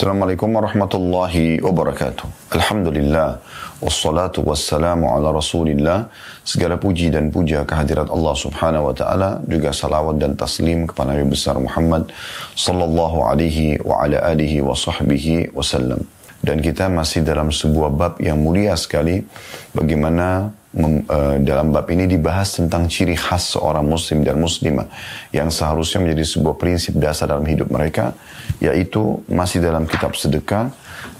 Assalamualaikum warahmatullahi wabarakatuh. Alhamdulillah, wassalatu wassalamu ala rasulillah. Segala puji dan puja kehadirat Allah subhanahu wa ta'ala, juga salawat dan taslim kepada Nabi besar Muhammad sallallahu alaihi wa ala alihi wa sahbihi wasallam. Dan kita masih dalam sebuah bab yang mulia sekali, bagaimana dalam bab ini dibahas tentang ciri khas seorang muslim dan muslimah yang seharusnya menjadi sebuah prinsip dasar dalam hidup mereka, yaitu masih dalam kitab sedekah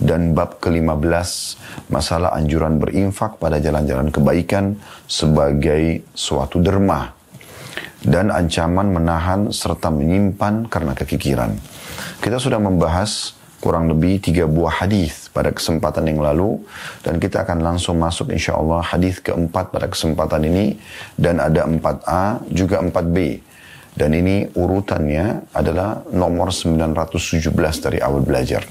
dan bab ke-15 masalah anjuran berinfak pada jalan-jalan kebaikan sebagai suatu derma dan ancaman menahan serta menyimpan karena kekikiran. Kita sudah membahas kurang lebih 3 buah hadis pada kesempatan yang lalu, dan kita akan langsung masuk insya Allah hadis keempat pada kesempatan ini, dan ada 4A juga 4B, dan ini urutannya adalah nomor 917 dari awal belajar.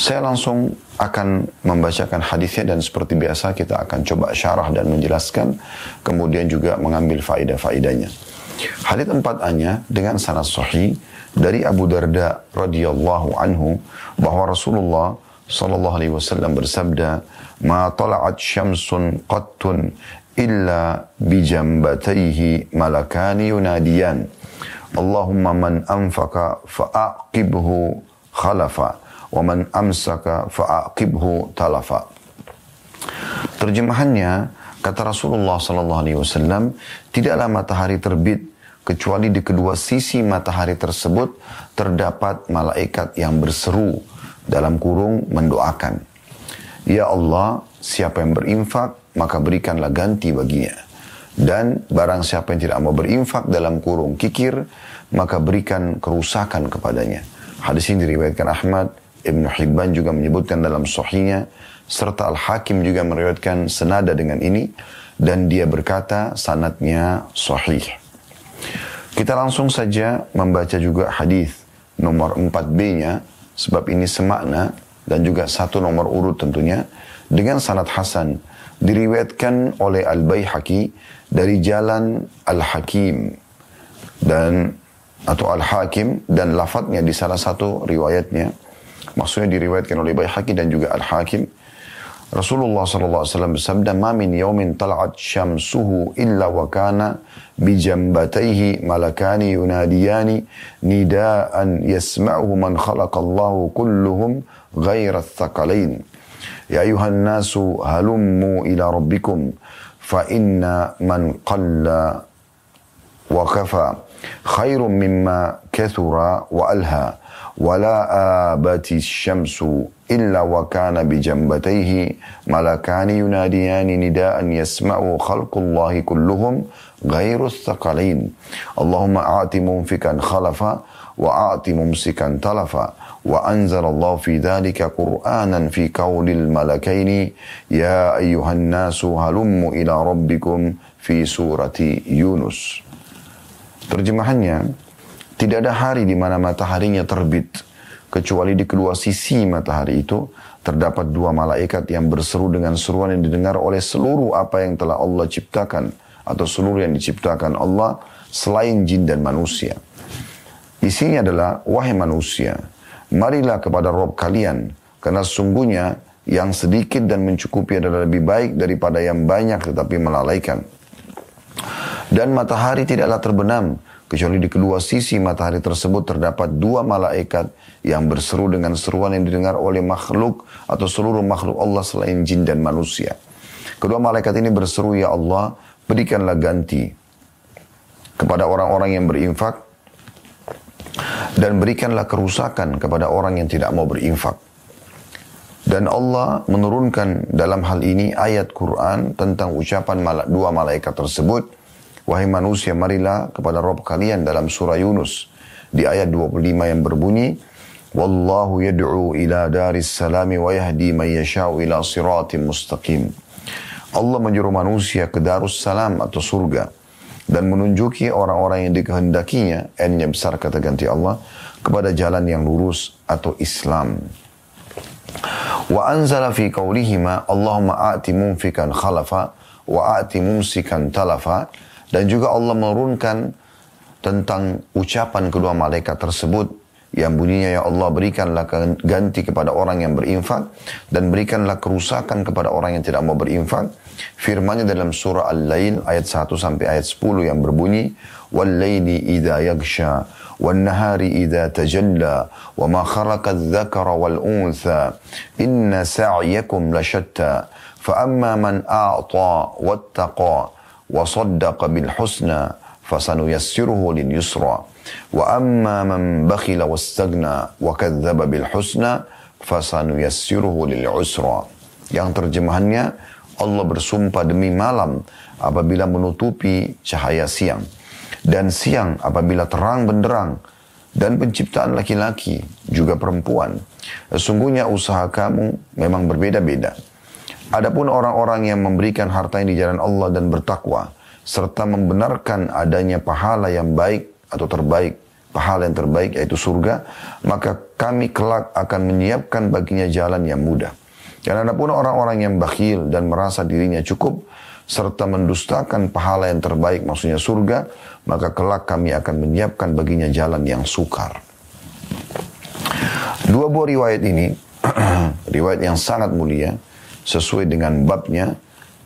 Saya langsung akan membacakan hadisnya, dan seperti biasa kita akan coba syarah dan menjelaskan, kemudian juga mengambil faedah-faedahnya. Hadis 4A-nya dengan sanad sahih dari Abu Darda radhiyallahu anhu bahwa Rasulullah sallallahu alaihi wasallam bersabda, "Ma tala'at syamsun qattun illa bi jambatayhi malakani yunadiyan. Allahumma man anfaqa fa'aqibhu khalafa wa man amsaka fa'aqibhu talafa." Terjemahannya, kata Rasulullah sallallahu alaihi wasallam, tidaklah matahari terbit kecuali di kedua sisi matahari tersebut terdapat malaikat yang berseru dalam kurung mendoakan, "Ya Allah, siapa yang berinfak maka berikanlah ganti baginya, dan barang siapa yang tidak mau berinfak dalam kurung kikir maka berikan kerusakan kepadanya." Hadis ini diriwayatkan Ahmad, Ibnu Hibban juga menyebutkan dalam sahihnya, serta Al-Hakim juga meriwayatkan senada dengan ini, dan dia berkata sanadnya sahih. Kita langsung saja membaca juga hadis nomor 4B-nya, sebab ini semakna dan juga satu nomor urut tentunya, dengan sanad hasan, diriwayatkan oleh Al Baihaqi dari jalan Al-Hakim dan atau Al-Hakim, dan lafadznya di salah satu riwayatnya, maksudnya diriwayatkan oleh Baihaqi dan juga Al-Hakim. Rasulullah sallallahu alaihi wasallam bersabda, "Ma min yaumin tala'at syamsuhu illa wa kana bijambatayhi malakani yunadiyani nidaan yasma'uhu man khalaqallahu kulluhum ghaira ath-thaqalain. Ya ayuhan nasu halummu ila rabbikum fa inna man qalla wa kafa khairun mimma kathura wa alha." ولا آبت الشمس إلا وكان بجنبتيه ملكان يناديان نداء يسمع خلق الله كلهم غير الثقلين اللهم أعط منفقا خلفا وأعط ممسكا تلفا وأنزل الله في ذلك قرآنا في قول الملكين يا أيها الناس هلموا إلى ربكم في سورة يونس. Terjemahannya, tidak ada hari di mana mataharinya terbit kecuali di kedua sisi matahari itu terdapat dua malaikat yang berseru dengan seruan yang didengar oleh seluruh apa yang telah Allah ciptakan atau seluruh yang diciptakan Allah selain jin dan manusia. Isinya adalah, "Wahai manusia, marilah kepada Rabb kalian, karena sungguhnya yang sedikit dan mencukupi adalah lebih baik daripada yang banyak tetapi melalaikan. Dan matahari tidaklah terbenam kecuali di kedua sisi matahari tersebut terdapat dua malaikat yang berseru dengan seruan yang didengar oleh makhluk atau seluruh makhluk Allah selain jin dan manusia. Kedua malaikat ini berseru, 'Ya Allah, berikanlah ganti kepada orang-orang yang berinfak dan berikanlah kerusakan kepada orang yang tidak mau berinfak.'" Dan Allah menurunkan dalam hal ini ayat Quran tentang ucapan dua malaikat tersebut, "Wahai manusia, marilah kepada Rabb kalian," dalam surah Yunus di ayat 25 yang berbunyi, "Wallahu yad'u ila daris salami wa yahdi man yasha'u ila siratim mustaqim." Allah menyuruh manusia ke Darussalam atau surga dan menunjuki orang-orang yang dikehendakinya, N-nya besar kata ganti Allah, kepada jalan yang lurus atau Islam. Wa anzala fi qawlihima, "Allahumma a'ti munfikan khalafa wa a'ti mumsikan talafa." Dan juga Allah menurunkan tentang ucapan kedua malaikat tersebut yang bunyinya, ya Allah berikanlah ganti kepada orang yang berinfak dan berikanlah kerusakan kepada orang yang tidak mau berinfak. Firman-Nya dalam surah Al-Layl ayat 1 sampai ayat 10 yang berbunyi, "Wal-layli idza yaghsha, wan-nahari idza tajalla, wa ma khalaqa adh-dhakara wal-untha, inna sa'yakum lashatta, fa amma man a'ta wattaqa wa saddaqa bil husna, fasanuyassiruhu lil yusra." وَأَمَّا مَنْ بَخِلَ وَاسْتَغْنَى وَكَذَّبَ بِالْحُسْنَى فَسَنُيَسِّرُهُ لِلْعُسْرَى. Yang terjemahannya, Allah bersumpah demi malam apabila menutupi cahaya siang, dan siang apabila terang benderang, dan penciptaan laki-laki juga perempuan. Sesungguhnya usaha kamu memang berbeda-beda. Adapun orang-orang yang memberikan hartanya di jalan Allah dan bertakwa serta membenarkan adanya pahala yang baik atau terbaik, pahala yang terbaik yaitu surga, maka kami kelak akan menyiapkan baginya jalan yang mudah. Dan adapun orang-orang yang bakhil dan merasa dirinya cukup serta mendustakan pahala yang terbaik maksudnya surga, maka kelak kami akan menyiapkan baginya jalan yang sukar. Dua buah riwayat ini riwayat yang sangat mulia sesuai dengan babnya,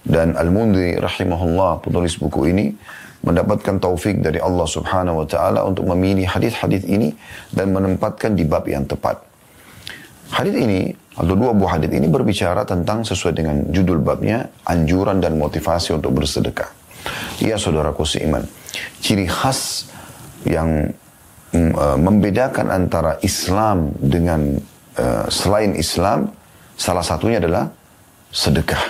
dan Al-Mundhiri rahimahullah penulis buku ini mendapatkan taufik dari Allah subhanahu wa ta'ala untuk memilih hadis-hadis ini dan menempatkan di bab yang tepat. Hadis ini, atau dua buah hadis ini berbicara tentang sesuai dengan judul babnya, anjuran dan motivasi untuk bersedekah. Ya saudaraku seiman, ciri khas yang membedakan antara Islam dengan selain Islam, salah satunya adalah sedekah.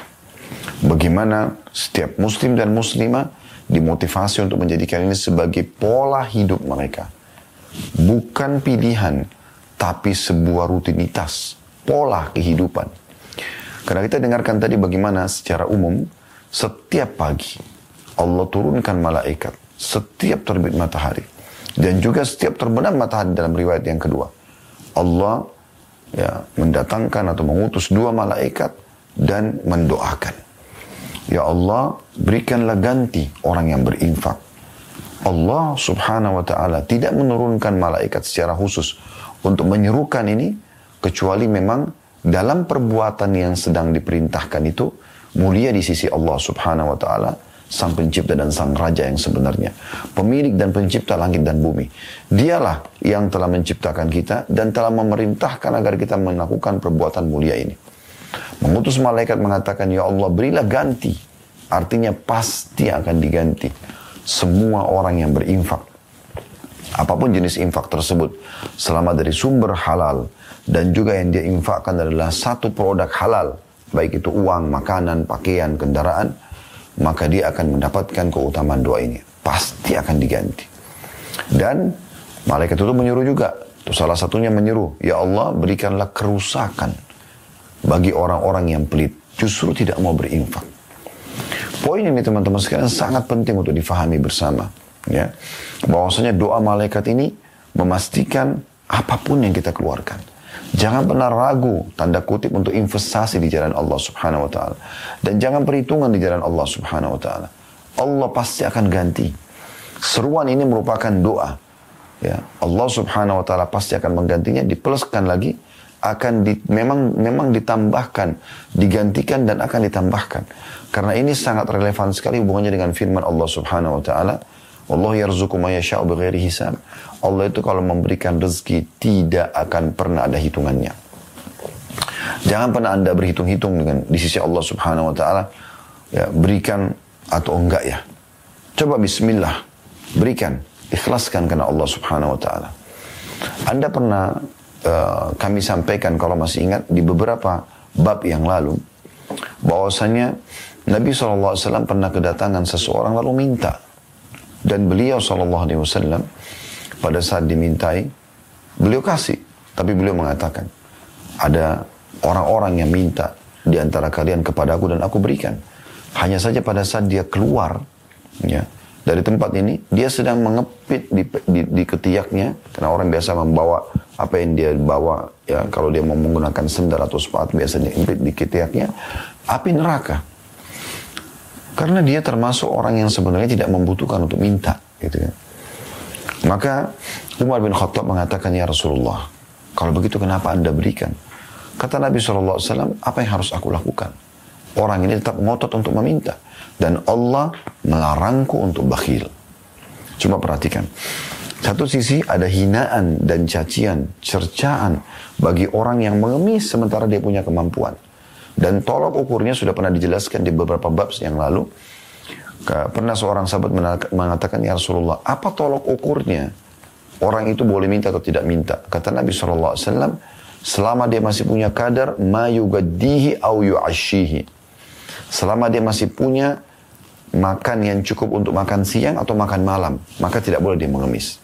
Bagaimana setiap muslim dan muslimah dimotivasi untuk menjadikan ini sebagai pola hidup mereka. Bukan pilihan, tapi sebuah rutinitas, pola kehidupan. Karena kita dengarkan tadi bagaimana secara umum, setiap pagi Allah turunkan malaikat, setiap terbit matahari, dan juga setiap terbenam matahari dalam riwayat yang kedua. Allah mendatangkan atau mengutus dua malaikat dan mendoakan. Ya Allah, berikanlah ganti orang yang berinfak. Allah subhanahu wa ta'ala tidak menurunkan malaikat secara khusus untuk menyerukan ini, kecuali memang dalam perbuatan yang sedang diperintahkan itu mulia di sisi Allah subhanahu wa ta'ala, sang pencipta dan sang raja yang sebenarnya, pemilik dan pencipta langit dan bumi. Dialah yang telah menciptakan kita dan telah memerintahkan agar kita melakukan perbuatan mulia ini. Mengutus malaikat mengatakan, ya Allah berilah ganti. Artinya pasti akan diganti semua orang yang berinfak. Apapun jenis infak tersebut, selama dari sumber halal, dan juga yang dia infakkan adalah satu produk halal, baik itu uang, makanan, pakaian, kendaraan, maka dia akan mendapatkan keutamaan doa ini. Pasti akan diganti. Dan malaikat itu menyuruh juga. Itu salah satunya menyuruh, ya Allah berikanlah kerusakan bagi orang-orang yang pelit, justru tidak mau berinfak. Poin ini teman-teman sekalian sangat penting untuk difahami bersama. Ya, bahwasanya doa malaikat ini memastikan apapun yang kita keluarkan. Jangan pernah ragu, tanda kutip, untuk investasi di jalan Allah subhanahu wa ta'ala. Dan jangan perhitungan di jalan Allah subhanahu wa ta'ala. Allah pasti akan ganti. Seruan ini merupakan doa. Ya, Allah subhanahu wa ta'ala pasti akan menggantinya, dipeluskan lagi. Akan memang ditambahkan, digantikan dan akan ditambahkan. Karena ini sangat relevan sekali hubungannya dengan firman Allah subhanahu wa ta'ala. Allah yarzuqu man yasha'u bighairi hisab. Allah itu kalau memberikan rezeki tidak akan pernah ada hitungannya. Jangan pernah Anda berhitung-hitung dengan di sisi Allah subhanahu wa ta'ala. Ya, berikan atau enggak ya. Coba bismillah. Berikan. Ikhlaskan karena Allah subhanahu wa ta'ala. Anda pernah... kami sampaikan kalau masih ingat di beberapa bab yang lalu, bahwasanya Nabi SAW pernah kedatangan seseorang lalu minta, dan beliau SAW pada saat dimintai beliau kasih, tapi beliau mengatakan ada orang-orang yang minta di antara kalian kepadaku dan aku berikan. Hanya saja pada saat dia keluar ya, dari tempat ini dia sedang mengepit di ketiaknya, karena orang biasa membawa apa yang dia bawa, ya kalau dia mau menggunakan sendal atau sepatu biasanya impit dikit yaknya, api neraka. Karena dia termasuk orang yang sebenarnya tidak membutuhkan untuk minta, gitu kan. Maka Umar bin Khattab mengatakan, "Ya Rasulullah, kalau begitu kenapa Anda berikan?" Kata Nabi SAW, "Apa yang harus aku lakukan? Orang ini tetap ngotot untuk meminta. Dan Allah melarangku untuk bakhil." Cuma perhatikan. Satu sisi ada hinaan dan cacian, cercaan bagi orang yang mengemis sementara dia punya kemampuan. Dan tolok ukurnya sudah pernah dijelaskan di beberapa bab yang lalu. Pernah seorang sahabat mengatakan, "Ya Rasulullah, apa tolok ukurnya? Orang itu boleh minta atau tidak minta?" Kata Nabi SAW, "Selama dia masih punya kadar, ma yugaddihi au yu'ashihi." Selama dia masih punya makan yang cukup untuk makan siang atau makan malam, maka tidak boleh dia mengemis.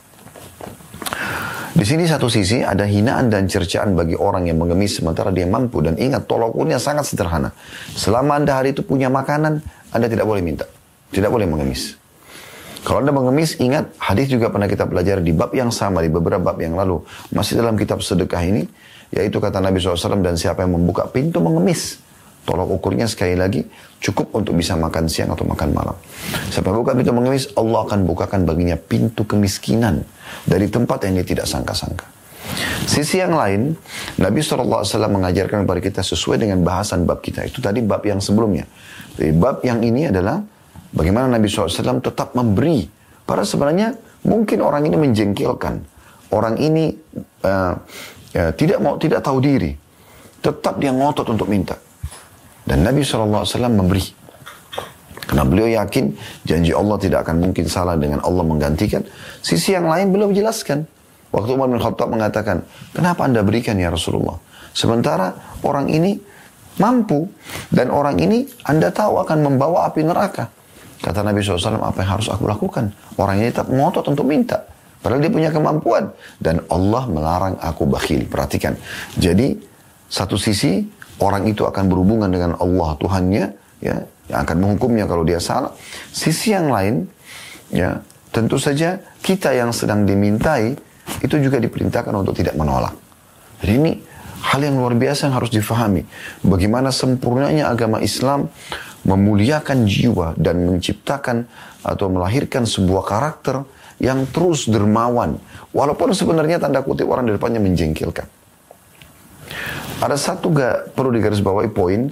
Di sini satu sisi ada hinaan dan cercaan bagi orang yang mengemis sementara dia mampu. Dan ingat, tolak ukurnya sangat sederhana. Selama Anda hari itu punya makanan, Anda tidak boleh minta. Tidak boleh mengemis. Kalau Anda mengemis, ingat hadis juga pernah kita pelajari di bab yang sama, di beberapa bab yang lalu. Masih dalam kitab sedekah ini, yaitu kata Nabi SAW, "Dan siapa yang membuka pintu mengemis." Tolak ukurnya sekali lagi, cukup untuk bisa makan siang atau makan malam. Siapa yang buka pintu mengemis, Allah akan bukakan baginya pintu kemiskinan dari tempat yang dia tidak sangka-sangka. Sisi yang lain, Nabi SAW mengajarkan kepada kita sesuai dengan bahasan bab kita. Itu tadi bab yang sebelumnya. Jadi bab yang ini adalah bagaimana Nabi SAW tetap memberi. Padahal sebenarnya mungkin orang ini menjengkelkan. Orang ini tidak tahu diri. Tetap dia ngotot untuk minta. Dan Nabi SAW memberi. Karena beliau yakin janji Allah tidak akan mungkin salah dengan Allah menggantikan. Sisi yang lain beliau menjelaskan. Waktu Umar bin Khattab mengatakan, "Kenapa Anda berikan ya Rasulullah? Sementara orang ini mampu. Dan orang ini Anda tahu akan membawa api neraka." Kata Nabi SAW, "Apa yang harus aku lakukan? Orang ini tetap ngotot untuk minta. Padahal dia punya kemampuan. Dan Allah melarang aku bakhil." Perhatikan. Jadi satu sisi orang itu akan berhubungan dengan Allah Tuhannya. Ya, yang akan menghukumnya kalau dia salah. Sisi yang lain, ya, tentu saja kita yang sedang dimintai itu juga diperintahkan untuk tidak menolak. Jadi ini hal yang luar biasa yang harus difahami. Bagaimana sempurnanya agama Islam memuliakan jiwa dan menciptakan atau melahirkan sebuah karakter yang terus dermawan. Walaupun sebenarnya tanda kutip orang di depannya menjengkelkan. Ada satu gak perlu digarisbawahi poin.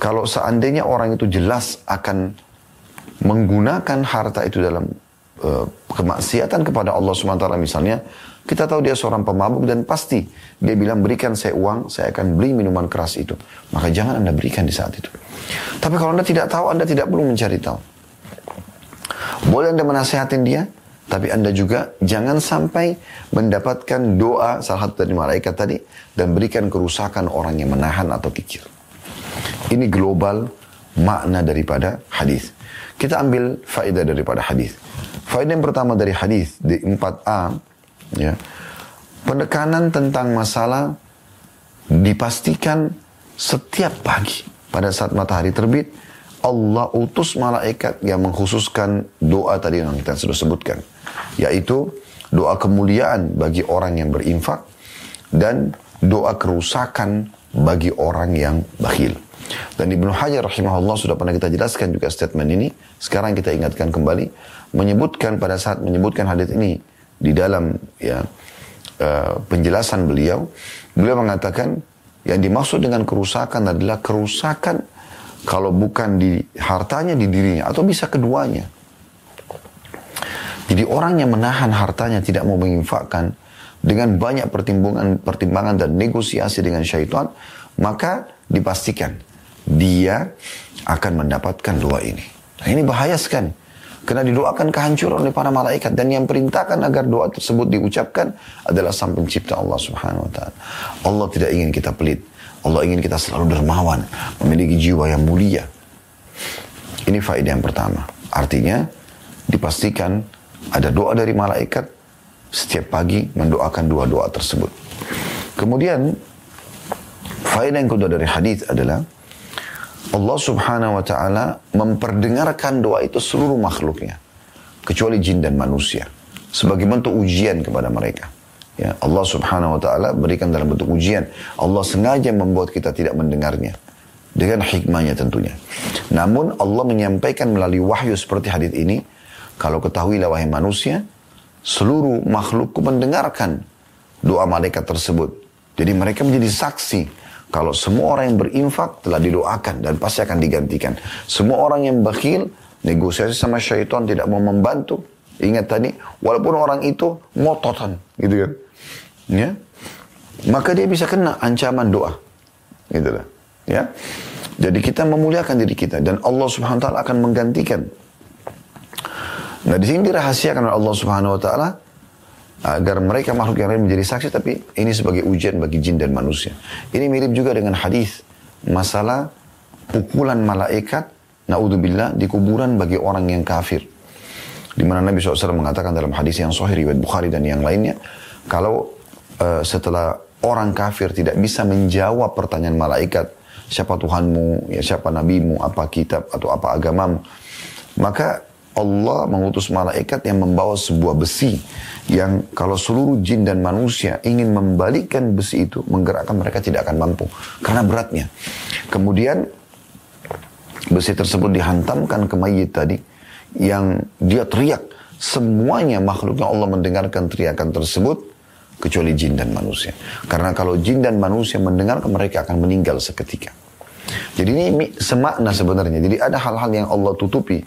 Kalau seandainya orang itu jelas akan menggunakan harta itu dalam kemaksiatan kepada Allah SWT, misalnya kita tahu dia seorang pemabuk dan pasti dia bilang, "Berikan saya uang, saya akan beli minuman keras itu." Maka jangan Anda berikan di saat itu. Tapi kalau Anda tidak tahu, Anda tidak perlu mencari tahu. Boleh Anda menasehatin dia, tapi Anda juga jangan sampai mendapatkan doa salah satu dari malaikat tadi dan berikan kerusakan orang yang menahan atau kikir. Ini global makna daripada hadis. Kita ambil faedah daripada hadis. Faedah yang pertama dari hadis di 4A, ya, penekanan tentang masalah dipastikan setiap pagi pada saat matahari terbit Allah utus malaikat yang mengkhususkan doa tadi yang kita sudah sebutkan, yaitu doa kemuliaan bagi orang yang berinfak dan doa kerusakan bagi orang yang bakhil. Dan Ibnu Hajar rahimahullah sudah pernah kita jelaskan juga statement ini. Sekarang kita ingatkan kembali. Menyebutkan pada saat menyebutkan hadis ini di dalam penjelasan beliau. Beliau mengatakan yang dimaksud dengan kerusakan adalah kerusakan kalau bukan di hartanya, di dirinya. Atau bisa keduanya. Jadi orang yang menahan hartanya tidak mau menginfakkan dengan banyak pertimbangan dan negosiasi dengan syaitan, maka dipastikan dia akan mendapatkan doa ini. Nah, ini bahaya sekali. Karena didoakan kehancuran oleh para malaikat. Dan yang perintahkan agar doa tersebut diucapkan adalah Sang Pencipta Allah Subhanahu Wa Taala. Allah tidak ingin kita pelit. Allah ingin kita selalu dermawan. Memiliki jiwa yang mulia. Ini faedah yang pertama. Artinya dipastikan ada doa dari malaikat. Setiap pagi mendoakan dua doa tersebut. Kemudian faedah yang kedua dari hadis adalah Allah Subhanahu Wa Ta'ala memperdengarkan doa itu seluruh makhluknya. Kecuali jin dan manusia. Sebagai bentuk ujian kepada mereka. Ya, Allah Subhanahu Wa Ta'ala berikan dalam bentuk ujian. Allah sengaja membuat kita tidak mendengarnya. Dengan hikmahnya tentunya. Namun Allah menyampaikan melalui wahyu seperti hadis ini. Kalau ketahuilah wahai manusia. seluruh makhlukku mendengarkan doa malaikat tersebut. Jadi mereka menjadi saksi kalau semua orang yang berinfak telah didoakan dan pasti akan digantikan. Semua orang yang bakhil, negosiasi sama syaitan, tidak mau membantu. Ingat tadi, walaupun orang itu ngototan, gitu kan. Ya. Maka dia bisa kena ancaman doa. Gitu lah. Ya. Jadi kita memuliakan diri kita dan Allah Subhanahu wa taala akan menggantikan. Nah, di sini dirahasiakan oleh Allah Subhanahu wa taala agar mereka makhluk yang lain menjadi saksi, tapi ini sebagai ujian bagi jin dan manusia. Ini mirip juga dengan hadis masalah pukulan malaikat naudzubillah di kuburan bagi orang yang kafir. Di mana Nabi SAW mengatakan dalam hadis yang sahih riwayat Bukhari dan yang lainnya, kalau setelah orang kafir tidak bisa menjawab pertanyaan malaikat, siapa Tuhanmu, ya siapa nabimu, apa kitab atau apa agamamu, maka Allah mengutus malaikat yang membawa sebuah besi yang kalau seluruh jin dan manusia ingin membalikkan besi itu, menggerakkan, mereka tidak akan mampu karena beratnya. Kemudian besi tersebut dihantamkan ke mayit tadi yang dia teriak. Semuanya makhluknya Allah mendengarkan teriakan tersebut kecuali jin dan manusia. Karena kalau jin dan manusia mendengarkan, mereka akan meninggal seketika. Jadi ini semakna sebenarnya. Jadi ada hal-hal yang Allah tutupi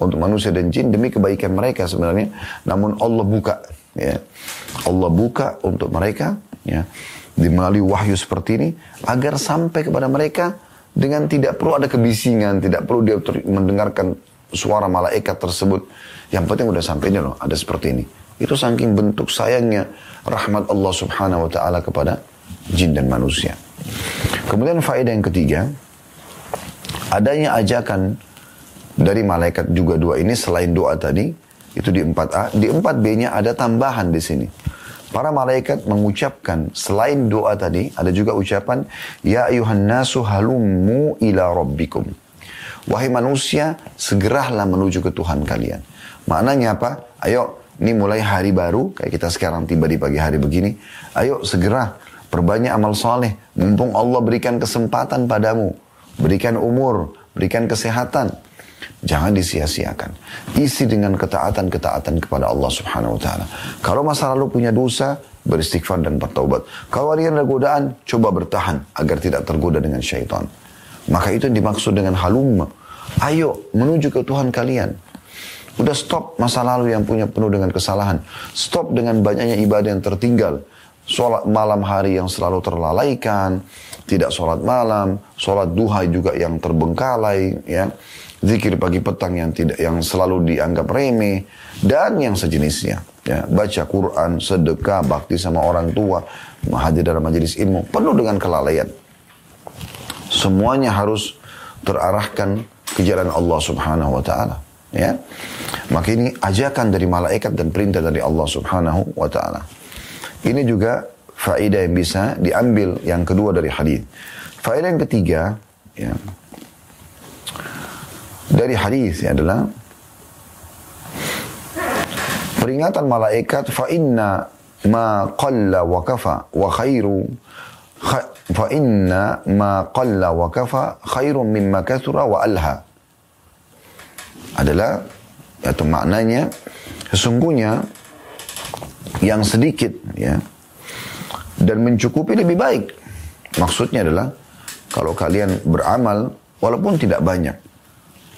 untuk manusia dan jin demi kebaikan mereka sebenarnya, namun Allah buka, ya. Allah buka untuk mereka, ya, melalui wahyu seperti ini agar sampai kepada mereka dengan tidak perlu ada kebisingan, tidak perlu dia mendengarkan suara malaikat tersebut. Yang penting udah sampai ini loh, ada seperti ini. Itu saking bentuk sayangnya rahmat Allah Subhanahu wa taala kepada jin dan manusia. Kemudian faedah yang ketiga, adanya ajakan dari malaikat juga dua ini selain doa tadi, itu di 4A. Di 4B-nya ada tambahan di sini. Para malaikat mengucapkan selain doa tadi, ada juga ucapan, Ya ayuhan nasu halummu ila rabbikum. Wahai manusia, segeralah menuju ke Tuhan kalian. Maknanya apa? Ayo, ini mulai hari baru, kayak kita sekarang tiba di pagi hari begini. Ayo, segera, perbanyak amal soleh. Mumpung Allah berikan kesempatan padamu. Berikan umur, berikan kesehatan. Jangan disia-siakan. Isi dengan ketaatan-ketaatan kepada Allah Subhanahu wa taala. Kalau masa lalu punya dosa, beristighfar dan bertaubat. Kalau ada godaan, coba bertahan agar tidak tergoda dengan syaitan. Maka itu dimaksud dengan halumma. Ayo menuju ke Tuhan kalian. Udah stop masa lalu yang punya penuh dengan kesalahan. Stop dengan banyaknya ibadah yang tertinggal. Sholat malam hari yang selalu terlalaikan, tidak sholat malam, sholat duha juga yang terbengkalai, ya. Zikir pagi petang yang tidak, yang selalu dianggap remeh dan yang sejenisnya, ya. Baca Quran, sedekah, bakti sama orang tua, hadir dalam majelis ilmu, penuh dengan kelalaian. Semuanya harus terarahkan ke jalan Allah Subhanahu wa taala, ya. Maka ini ajakan dari malaikat dan perintah dari Allah Subhanahu wa taala. Ini juga faedah yang bisa diambil yang kedua dari hadis. Faedah yang ketiga, ya, dari hadis adalah peringatan malaikat, fa inna ma qalla wa kafa wa khairu fa inna ma qalla wa kafa khairum mimma kathura wa alha, adalah atau maknanya sesungguhnya yang sedikit, ya, dan mencukupi lebih baik. Maksudnya adalah kalau kalian beramal walaupun tidak banyak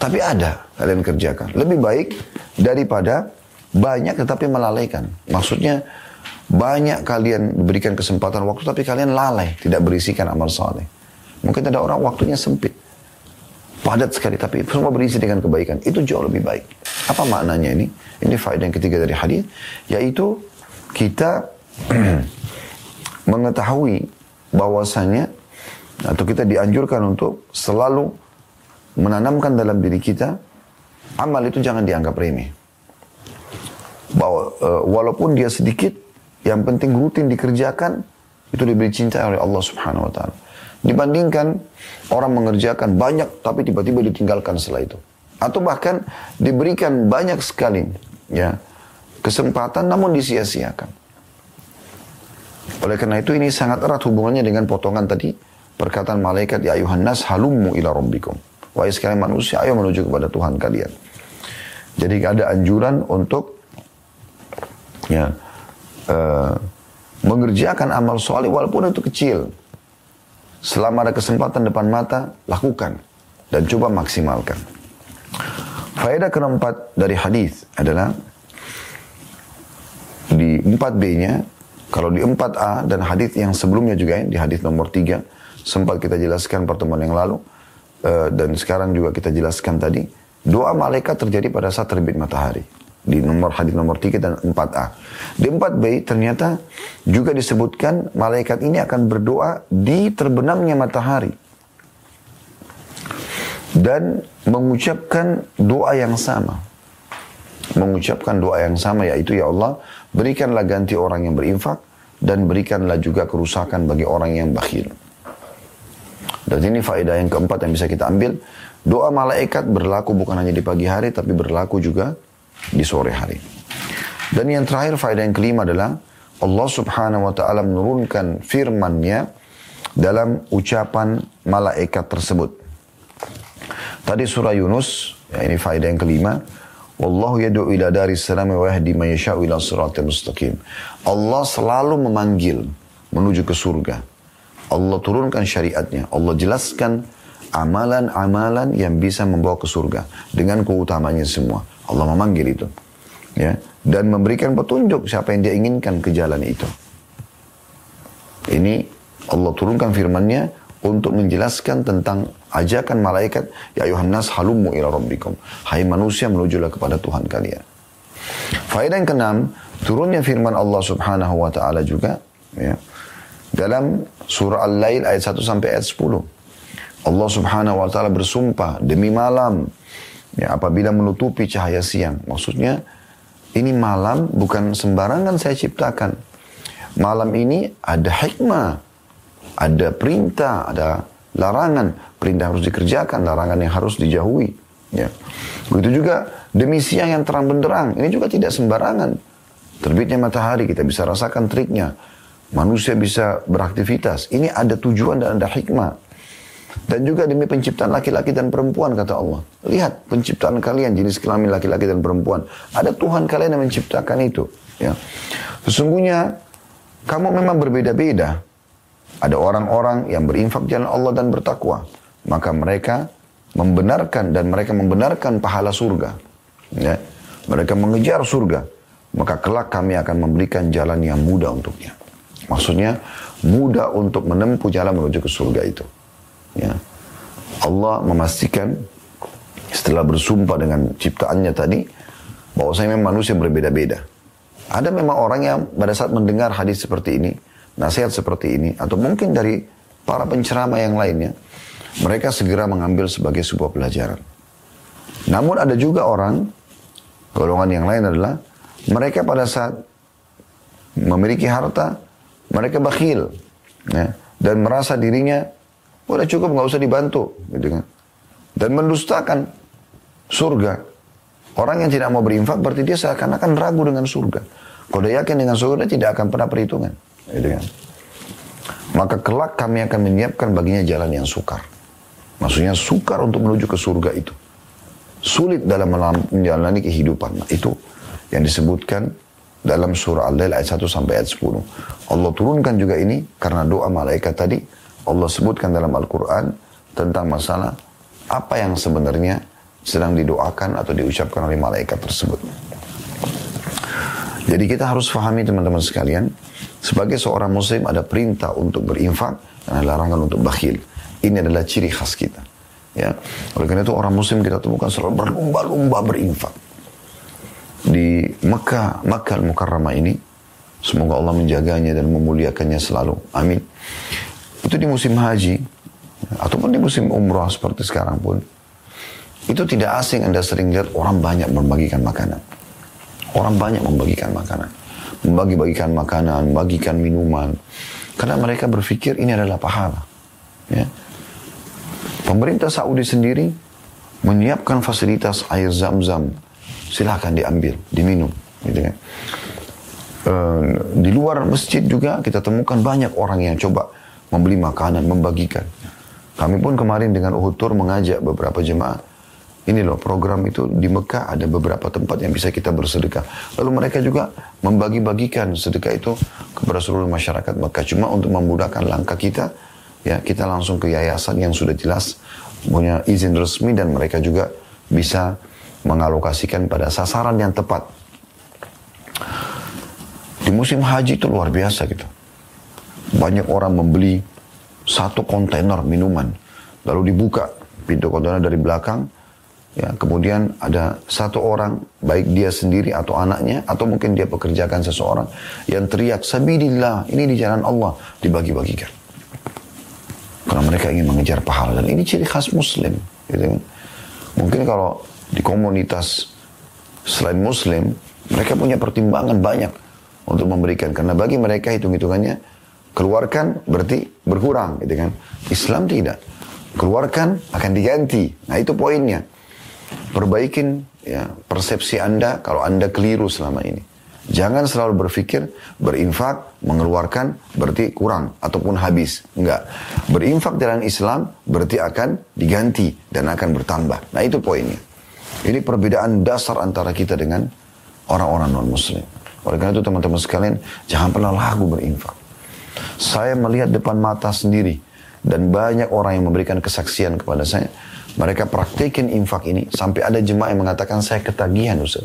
tapi ada, kalian kerjakan. Lebih baik daripada banyak tetapi melalaikan. Maksudnya, banyak kalian diberikan kesempatan waktu, tapi kalian lalai, tidak berisikan amal saleh. Mungkin ada orang waktunya sempit, padat sekali, tapi semua berisi dengan kebaikan. Itu jauh lebih baik. Apa maknanya ini? Ini faedah yang ketiga dari hadis, yaitu kita mengetahui bahwasannya, atau kita dianjurkan untuk selalu menanamkan dalam diri kita, amal itu jangan dianggap remeh. Bahwa walaupun dia sedikit, yang penting rutin dikerjakan, itu diberi cinta oleh Allah Subhanahu wa taala. Dibandingkan orang mengerjakan banyak tapi tiba-tiba ditinggalkan setelah itu. Atau bahkan diberikan banyak sekali, ya, kesempatan namun disia-siakan. Oleh karena itu ini sangat erat hubungannya dengan potongan tadi perkataan malaikat, ya ayuhan nas halummu ila rabbikum. Wahai sekalian manusia, ayo menuju kepada Tuhan kalian. Jadi ada anjuran untuk ya, mengerjakan amal soleh walaupun itu kecil. Selama ada kesempatan depan mata, lakukan dan coba maksimalkan. Faedah keempat dari hadis adalah di 4B-nya, kalau di 4A dan hadis yang sebelumnya juga di hadis nomor 3 sempat kita jelaskan pertemuan yang lalu, dan sekarang juga kita jelaskan tadi, doa malaikat terjadi pada saat terbit matahari. Di nomor hadis nomor 3 dan 4A. Di 4B ternyata juga disebutkan malaikat ini akan berdoa di terbenamnya matahari. Dan mengucapkan doa yang sama. Mengucapkan doa yang sama, yaitu ya Allah, berikanlah ganti orang yang berinfak dan berikanlah juga kerusakan bagi orang yang bakhil. Dan ini faedah yang keempat yang bisa kita ambil. Doa malaikat berlaku bukan hanya di pagi hari, tapi berlaku juga di sore hari. Dan yang terakhir, faedah yang kelima adalah Allah subhanahu wa ta'ala menurunkan firman-Nya dalam ucapan malaikat tersebut. Tadi surah Yunus, ya, ini faedah yang kelima. Wallahu yad'u ila daris salam wa yahdi man yasha'u ila siratal mustaqim. Allah selalu memanggil menuju ke surga. Allah turunkan syariatnya. Allah jelaskan amalan-amalan yang bisa membawa ke surga dengan keutamanya semua. Allah memanggil itu, ya, dan memberikan petunjuk siapa yang Dia inginkan ke jalan itu. Ini Allah turunkan firman-Nya untuk menjelaskan tentang ajakan malaikat, ya ayuhan nas halummu ila rabbikum, hai manusia menujulah kepada Tuhan kalian. Faedah yang keenam, turunnya firman Allah Subhanahu wa taala juga, ya, dalam surah Al-Layl ayat 1 sampai ayat 10. Allah Subhanahu wa taala bersumpah demi malam, ya, apabila menutupi cahaya siang. Maksudnya ini malam bukan sembarangan saya ciptakan. Malam ini ada hikmah, ada perintah, ada larangan. Perintah harus dikerjakan, larangan yang harus dijauhi, ya. Begitu juga demi siang yang terang benderang. Ini juga tidak sembarangan. Terbitnya matahari kita bisa rasakan triknya. Manusia bisa beraktivitas. Ini ada tujuan dan ada hikmah. Dan juga demi penciptaan laki-laki dan perempuan, kata Allah. Lihat penciptaan kalian, jenis kelamin laki-laki dan perempuan. Ada Tuhan kalian yang menciptakan itu, ya. Sesungguhnya kamu memang berbeda-beda. Ada orang-orang yang berinfak jalan Allah dan bertakwa, maka mereka membenarkan dan mereka membenarkan pahala surga, ya. Mereka mengejar surga, maka kelak kami akan memberikan jalan yang mudah untuknya. Maksudnya mudah untuk menempuh jalan menuju ke surga itu. Ya. Allah memastikan setelah bersumpah dengan ciptaannya tadi bahwasanya memang manusia berbeda-beda. Ada memang orang yang pada saat mendengar hadis seperti ini, nasihat seperti ini, atau mungkin dari para penceramah yang lainnya, mereka segera mengambil sebagai sebuah pelajaran. Namun ada juga orang, golongan yang lain adalah mereka pada saat memiliki harta mereka bakhil, ya, dan merasa dirinya udah cukup, nggak usah dibantu, gitu kan? Dan mendustakan surga. Orang yang tidak mau berinfak berarti dia seakan-akan ragu dengan surga. Kalau dia yakin dengan surga, dia tidak akan pernah perhitungan, gitu kan? Maka kelak kami akan menyiapkan baginya jalan yang sukar. Maksudnya sukar untuk menuju ke surga itu. Sulit dalam menjalani kehidupan. Itu yang disebutkan dalam surah Al-Lail ayat 1 sampai ayat 10. Allah turunkan juga ini karena doa malaikat tadi. Allah sebutkan dalam Al-Quran tentang masalah apa yang sebenarnya sedang didoakan atau diucapkan oleh malaikat tersebut. Jadi kita harus fahami teman-teman sekalian, sebagai seorang muslim ada perintah untuk berinfak dan larangan untuk bakhil. Ini adalah ciri khas kita, ya. Oleh karena itu orang muslim kita temukan selalu berlumba-lumba berinfak. Di Mekah, Makkah Al-Mukarramah ini, semoga Allah menjaganya dan memuliakannya selalu. Amin. Itu di musim haji, ataupun di musim umrah seperti sekarang pun, itu tidak asing Anda sering lihat orang banyak membagikan makanan. Orang banyak membagikan makanan. Membagi-bagikan makanan, membagikan minuman. Karena mereka berpikir ini adalah pahala, ya. Pemerintah Saudi sendiri menyiapkan fasilitas air zam-zam. Silahkan diambil, diminum, gitu kan. Di luar masjid juga kita temukan banyak orang yang coba membeli makanan, membagikan. Kami pun kemarin dengan Uhud Tour mengajak beberapa jemaah Ini loh program itu di Mekah ada beberapa tempat yang bisa kita bersedekah. Lalu mereka juga membagi-bagikan sedekah itu kepada seluruh masyarakat Mekah. Cuma untuk memudahkan langkah kita, ya kita langsung ke yayasan yang sudah jelas punya izin resmi dan mereka juga bisa mengalokasikan pada sasaran yang tepat. Di musim haji itu luar biasa gitu. Banyak orang membeli satu kontainer minuman, lalu dibuka pintu kontainer dari belakang. Ya, kemudian ada satu orang, baik dia sendiri atau anaknya, atau mungkin dia pekerjakan seseorang yang teriak, "Sabilillah, ini di jalan Allah," dibagi-bagikan. Karena mereka ingin mengejar pahala, dan ini ciri khas Muslim. Gitu. Mungkin kalau di komunitas selain Muslim, mereka punya pertimbangan banyak untuk memberikan. Karena bagi mereka hitung-hitungannya, keluarkan berarti berkurang. Gitu kan. Islam tidak. Keluarkan akan diganti. Nah itu poinnya. Perbaikin ya, persepsi Anda kalau Anda keliru selama ini. Jangan selalu berpikir berinfak, mengeluarkan berarti kurang ataupun habis. Enggak. Berinfak dalam Islam berarti akan diganti dan akan bertambah. Nah itu poinnya. Ini perbedaan dasar antara kita dengan orang-orang non-muslim. Oleh karena itu teman-teman sekalian, jangan pernah lagu berinfak. Saya melihat depan mata sendiri dan banyak orang yang memberikan kesaksian kepada saya. Mereka praktekin infak ini sampai ada jemaah yang mengatakan saya ketagihan Ustaz,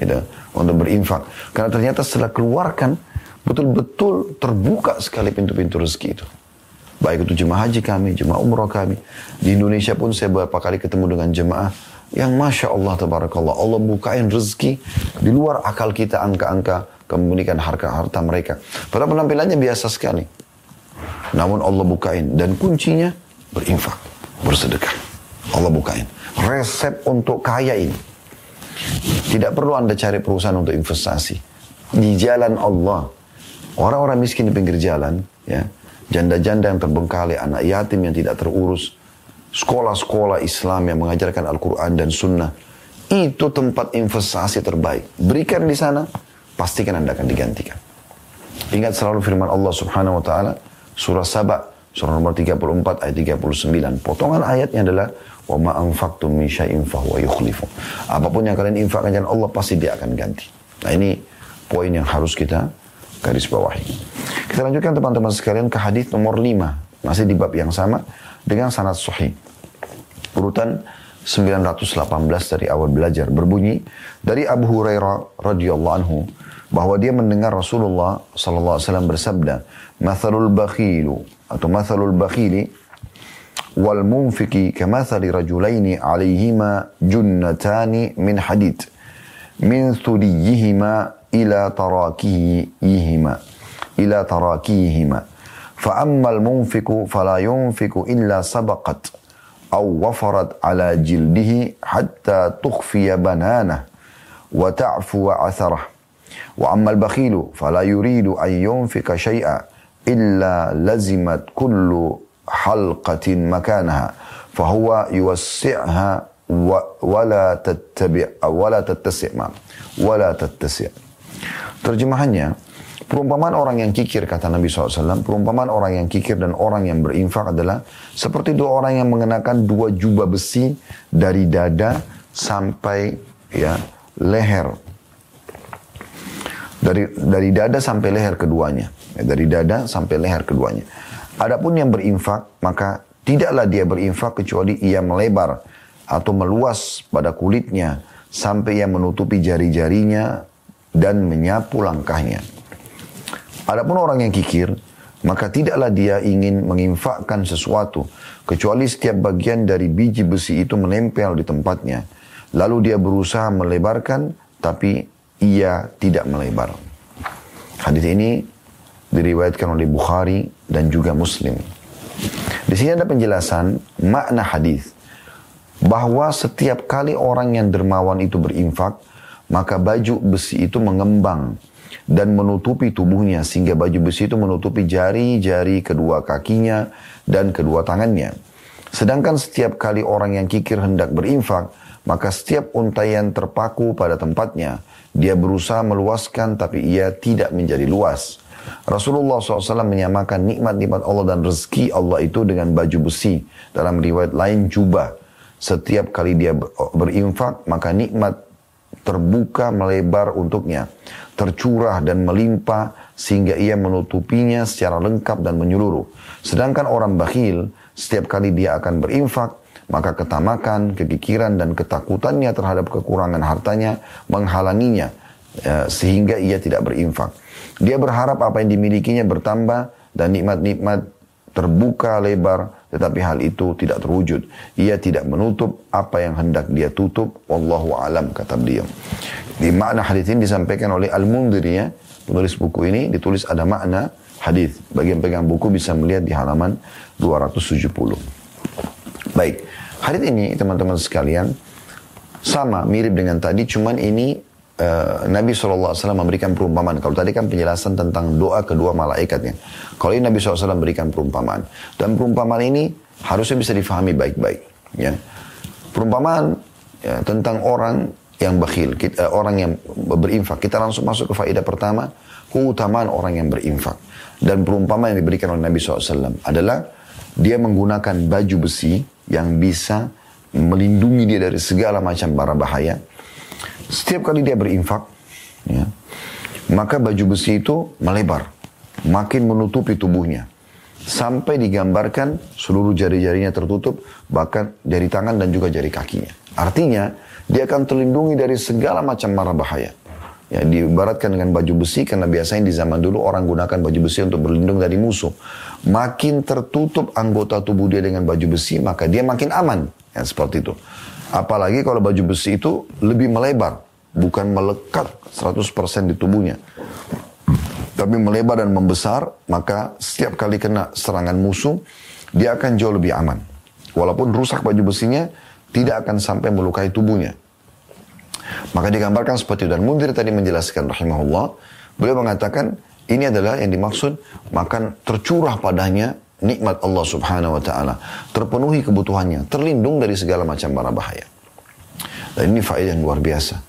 gitu, untuk berinfak. Karena ternyata setelah keluarkan betul-betul terbuka sekali pintu-pintu rezeki itu. Baik itu jemaah haji kami, jemaah umroh kami. Di Indonesia pun saya beberapa kali ketemu dengan jemaah yang Masya Allah Tabarakallah. Allah bukain rezeki di luar akal kita angka-angka kemudian harta mereka. Padahal penampilannya biasa sekali. Namun Allah bukain dan kuncinya berinfak, bersedekah. Allah bukain. Resep untuk kaya ini. Tidak perlu Anda cari perusahaan untuk investasi. Di jalan Allah. Orang-orang miskin di pinggir jalan, ya, janda-janda yang terbengkalai, anak yatim yang tidak terurus, sekolah-sekolah Islam yang mengajarkan Al-Quran dan Sunnah, itu tempat investasi terbaik. Berikan di sana, pastikan Anda akan digantikan. Ingat selalu firman Allah Subhanahu wa taala, surah Saba, surah nomor 34 ayat 39. Potongan ayatnya adalah wa ma anfaqtum min syai'in fa huwa yukhlifu. Apapun yang kalian infakkan dan Allah pasti dia akan ganti. Nah ini poin yang harus kita garis bawahi. Kita lanjutkan teman-teman sekalian ke hadis nomor 5, masih di bab yang sama dengan sanad sahih. Urutan 918 dari awal belajar berbunyi dari Abu Hurairah radhiyallahu anhu bahwa dia mendengar Rasulullah sallallahu alaihi wasallam bersabda, "Matsalul bakhilu" atau mathalul bakhili wal munfiki kamathali rajulaini alaihima junnatani min hadid min thudiyihima ila tarakihihima fa ammal munfiku fala yunfiku illa sabaqat aw wafarat ala jildihi hatta tukhfiya bananah wa ta'fu atharah wa ammal bakhilu fala yuridu an yunfika syai'a illa lazimat kullu halqatin makanaha fahuwa yuwassi'ha wala tattasi'. Terjemahannya, perumpamaan orang yang kikir, kata Nabi SAW, perumpamaan orang yang kikir dan orang yang berinfak adalah seperti dua orang yang mengenakan dua jubah besi dari dada sampai ya leher, dari dada sampai leher keduanya. Adapun yang berinfak, maka tidaklah dia berinfak kecuali ia melebar atau meluas pada kulitnya sampai ia menutupi jari-jarinya dan menyapu langkahnya. Adapun orang yang kikir, maka tidaklah dia ingin menginfakkan sesuatu kecuali setiap bagian dari biji besi itu menempel di tempatnya. Lalu dia berusaha melebarkan, tapi ia tidak melebar. Hadis ini diriwayatkan oleh Bukhari dan juga Muslim. Di sini ada penjelasan makna hadis bahwa setiap kali orang yang dermawan itu berinfak, maka baju besi itu mengembang dan menutupi tubuhnya sehingga baju besi itu menutupi jari-jari kedua kakinya dan kedua tangannya. Sedangkan setiap kali orang yang kikir hendak berinfak, maka setiap untaian terpaku pada tempatnya. Dia berusaha meluaskan tapi ia tidak menjadi luas. Rasulullah SAW menyamakan nikmat-nikmat Allah dan rezeki Allah itu dengan baju besi. Dalam riwayat lain jubah. Setiap kali dia berinfak, maka nikmat terbuka melebar untuknya, tercurah dan melimpah sehingga ia menutupinya secara lengkap dan menyeluruh. Sedangkan orang bakhil, setiap kali dia akan berinfak, maka ketamakan, kekikiran dan ketakutannya terhadap kekurangan hartanya menghalanginya sehingga ia tidak berinfak. Dia berharap apa yang dimilikinya bertambah dan nikmat-nikmat terbuka lebar, tetapi hal itu tidak terwujud. Ia tidak menutup apa yang hendak dia tutup. Wallahu alam, kata beliau. Di makna hadis ini disampaikan oleh Al-Mundhiri, ya. Penulis buku ini ditulis ada makna hadis. Bagi yang pegang buku bisa melihat di halaman 270. Baik. Hadis ini teman-teman sekalian sama mirip dengan tadi, cuman ini Nabi SAW memberikan perumpamaan. Kalau tadi kan penjelasan tentang doa kedua malaikatnya, kalau ini Nabi SAW memberikan perumpamaan. Dan perumpamaan ini harusnya bisa difahami baik-baik, ya. Perumpamaan ya, tentang orang yang bakhil, orang yang berinfak. Kita langsung masuk ke faedah pertama, keutamaan orang yang berinfak. Dan perumpamaan yang diberikan oleh Nabi SAW adalah dia menggunakan baju besi yang bisa melindungi dia dari segala macam bara bahaya. Setiap kali dia berinfak, ya, maka baju besi itu melebar, makin menutupi tubuhnya. Sampai digambarkan seluruh jari-jarinya tertutup, bahkan jari tangan dan juga jari kakinya. Artinya, dia akan terlindungi dari segala macam mara bahaya. Ya, diibaratkan dengan baju besi, karena biasanya di zaman dulu orang gunakan baju besi untuk berlindung dari musuh. Makin tertutup anggota tubuh dia dengan baju besi, maka dia makin aman. Ya, seperti itu. Apalagi kalau baju besi itu lebih melebar. Bukan melekat 100% di tubuhnya. Tapi melebar dan membesar, maka setiap kali kena serangan musuh, dia akan jauh lebih aman. Walaupun rusak baju besinya, tidak akan sampai melukai tubuhnya. Maka digambarkan seperti itu. Dan Mundhir tadi menjelaskan, rahimahullah, beliau mengatakan, ini adalah yang dimaksud, maka tercurah padanya nikmat Allah subhanahu wa ta'ala, terpenuhi kebutuhannya, terlindung dari segala macam mara bahaya. Dan ini faedah yang luar biasa.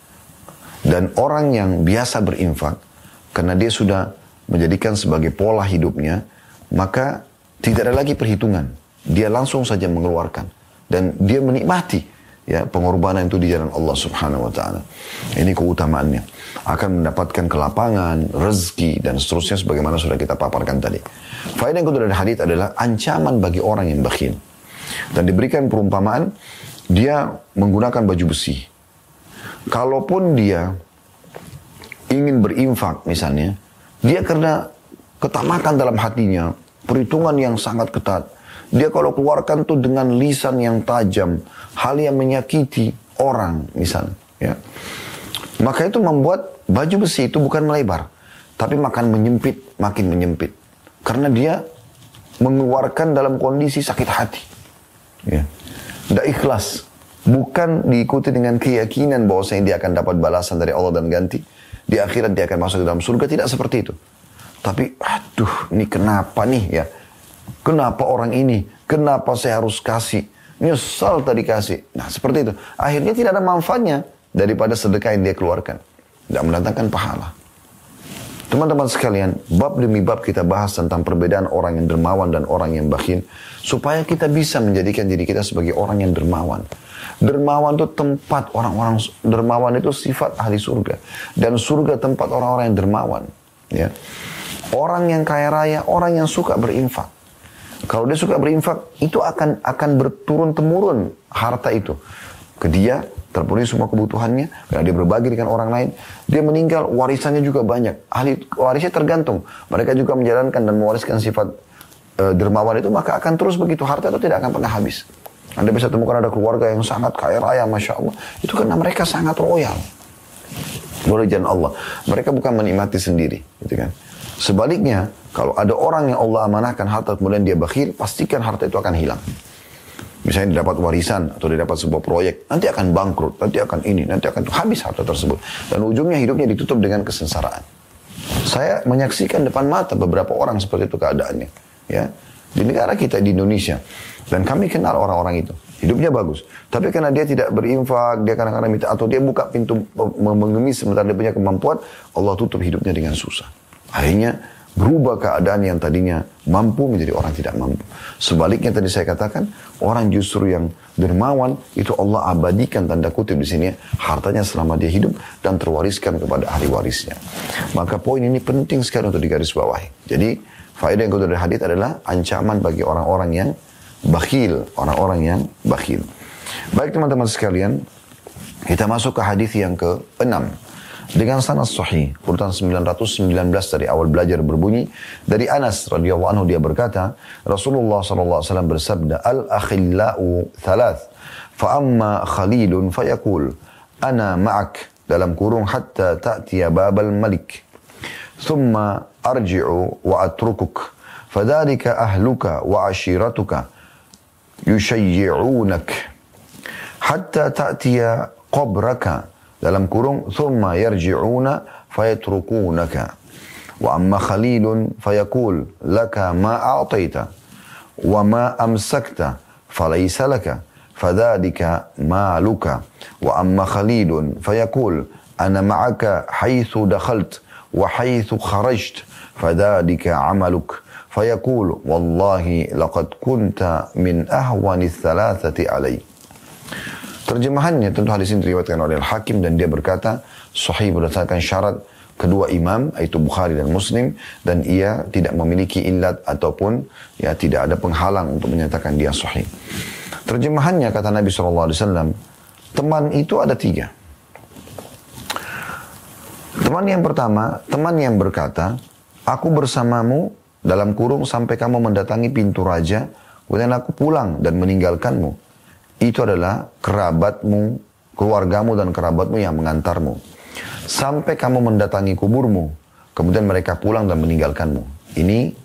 Dan orang yang biasa berinfak, karena dia sudah menjadikan sebagai pola hidupnya, maka tidak ada lagi perhitungan. Dia langsung saja mengeluarkan. Dan dia menikmati, ya, pengorbanan itu di jalan Allah subhanahu wa ta'ala. Ini keutamaannya. Akan mendapatkan kelapangan, rezeki, dan seterusnya sebagaimana sudah kita paparkan tadi. Faedah yang kedua dari hadis adalah ancaman bagi orang yang bakhil. Dan diberikan perumpamaan, dia menggunakan baju besi. Kalaupun dia ingin berinfak misalnya, dia karena ketamakan dalam hatinya, perhitungan yang sangat ketat, dia kalau keluarkan tuh dengan lisan yang tajam, hal yang menyakiti orang misalnya, ya. Maka itu membuat baju besi itu bukan melebar, tapi makin menyempit. Karena dia mengeluarkan dalam kondisi sakit hati. Ya. Tidak ikhlas. Bukan diikuti dengan keyakinan bahwasanya dia akan dapat balasan dari Allah dan ganti. Di akhirat dia akan masuk ke dalam surga. Tidak seperti itu. Tapi, aduh, ini kenapa nih ya? Kenapa orang ini? Kenapa saya harus kasih? Nyesal tadi kasih. Nah, seperti itu. Akhirnya tidak ada manfaatnya daripada sedekah yang dia keluarkan. Tidak mendatangkan pahala. Teman-teman sekalian, bab demi bab kita bahas tentang perbedaan orang yang dermawan dan orang yang bakhil. Supaya kita bisa menjadikan diri kita sebagai orang yang dermawan. Dermawan itu tempat orang-orang, dermawan itu sifat ahli surga. Dan surga tempat orang-orang yang dermawan. Ya. Orang yang kaya raya, orang yang suka berinfak. Kalau dia suka berinfak, itu akan berturun-temurun harta itu. Ke dia, terpenuhi semua kebutuhannya, karena dia berbagi dengan orang lain. Dia meninggal, warisannya juga banyak. Ahli warisnya tergantung. Mereka juga menjalankan dan mewariskan sifat dermawan itu, maka akan terus begitu. Harta itu tidak akan pernah habis. Anda bisa temukan ada keluarga yang sangat kaya raya, Masya Allah. Itu karena mereka sangat royal. Boleh jalan Allah. Mereka bukan menikmati sendiri. Gitu kan. Sebaliknya, kalau ada orang yang Allah amanahkan harta, kemudian dia bakhil, pastikan harta itu akan hilang. Misalnya didapat warisan atau didapat sebuah proyek, nanti akan bangkrut, nanti akan ini, nanti akan habis harta tersebut. Dan ujungnya hidupnya ditutup dengan kesengsaraan. Saya menyaksikan depan mata beberapa orang seperti itu keadaannya. Ya, di negara kita, di Indonesia. Dan kami kenal orang-orang itu. Hidupnya bagus. Tapi karena dia tidak berinfak, dia kadang-kadang minta, atau dia buka pintu mengemis sementara dia punya kemampuan, Allah tutup hidupnya dengan susah. Akhirnya Berubah keadaan yang tadinya mampu menjadi orang tidak mampu. Sebaliknya tadi saya katakan, orang justru yang dermawan, itu Allah abadikan tanda kutip di sini, hartanya selama dia hidup dan terwariskan kepada ahli warisnya. Maka poin ini penting sekali untuk digarisbawahi. Jadi, faedah yang kedua dari hadis adalah ancaman bagi orang-orang yang bakhil. Orang-orang yang bakhil. Baik teman-teman sekalian, kita masuk ke hadis yang ke-6. Dengan sanad sahih, urutan 919 dari awal belajar berbunyi, dari Anas radhiyallahu anhu dia berkata, Rasulullah sallallahu alaihi wasallam bersabda, al-akhillau thalath, fa amma khalilun fayaqul ana ma'ak, dalam kurung hatta ta'tiya babal malik, thumma arji'u wa atrukuk, fadhalika ahluka wa ashiratuka yushayyi'unak hatta ta'tiya qabraka, dalam kurung thumma yarji'una fayatrukunaka wa amma khalilun fayaqul laka ma a'taita wa ma amsakta falaysa laka fadhalika maluka wa amma khalilun fayaqul ana ma'aka haythu dakhalt wa haythu kharajt fadhalika 'amaluk fayaqul wallahi laqad kunta min ahwani ath-thalathati alayhi. Terjemahannya, tentu hadis ini diriwayatkan oleh Al-Hakim dan dia berkata, sahih berdasarkan syarat kedua imam, yaitu Bukhari dan Muslim, dan ia tidak memiliki illat ataupun ya tidak ada penghalang untuk menyatakan dia sahih. Terjemahannya, kata Nabi SAW, teman itu ada tiga. Teman yang pertama, teman yang berkata, aku bersamamu dalam kurung sampai kamu mendatangi pintu raja, kemudian aku pulang dan meninggalkanmu. Itu adalah kerabatmu, keluargamu dan kerabatmu yang mengantarmu. Sampai kamu mendatangi kuburmu, kemudian mereka pulang dan meninggalkanmu. Ini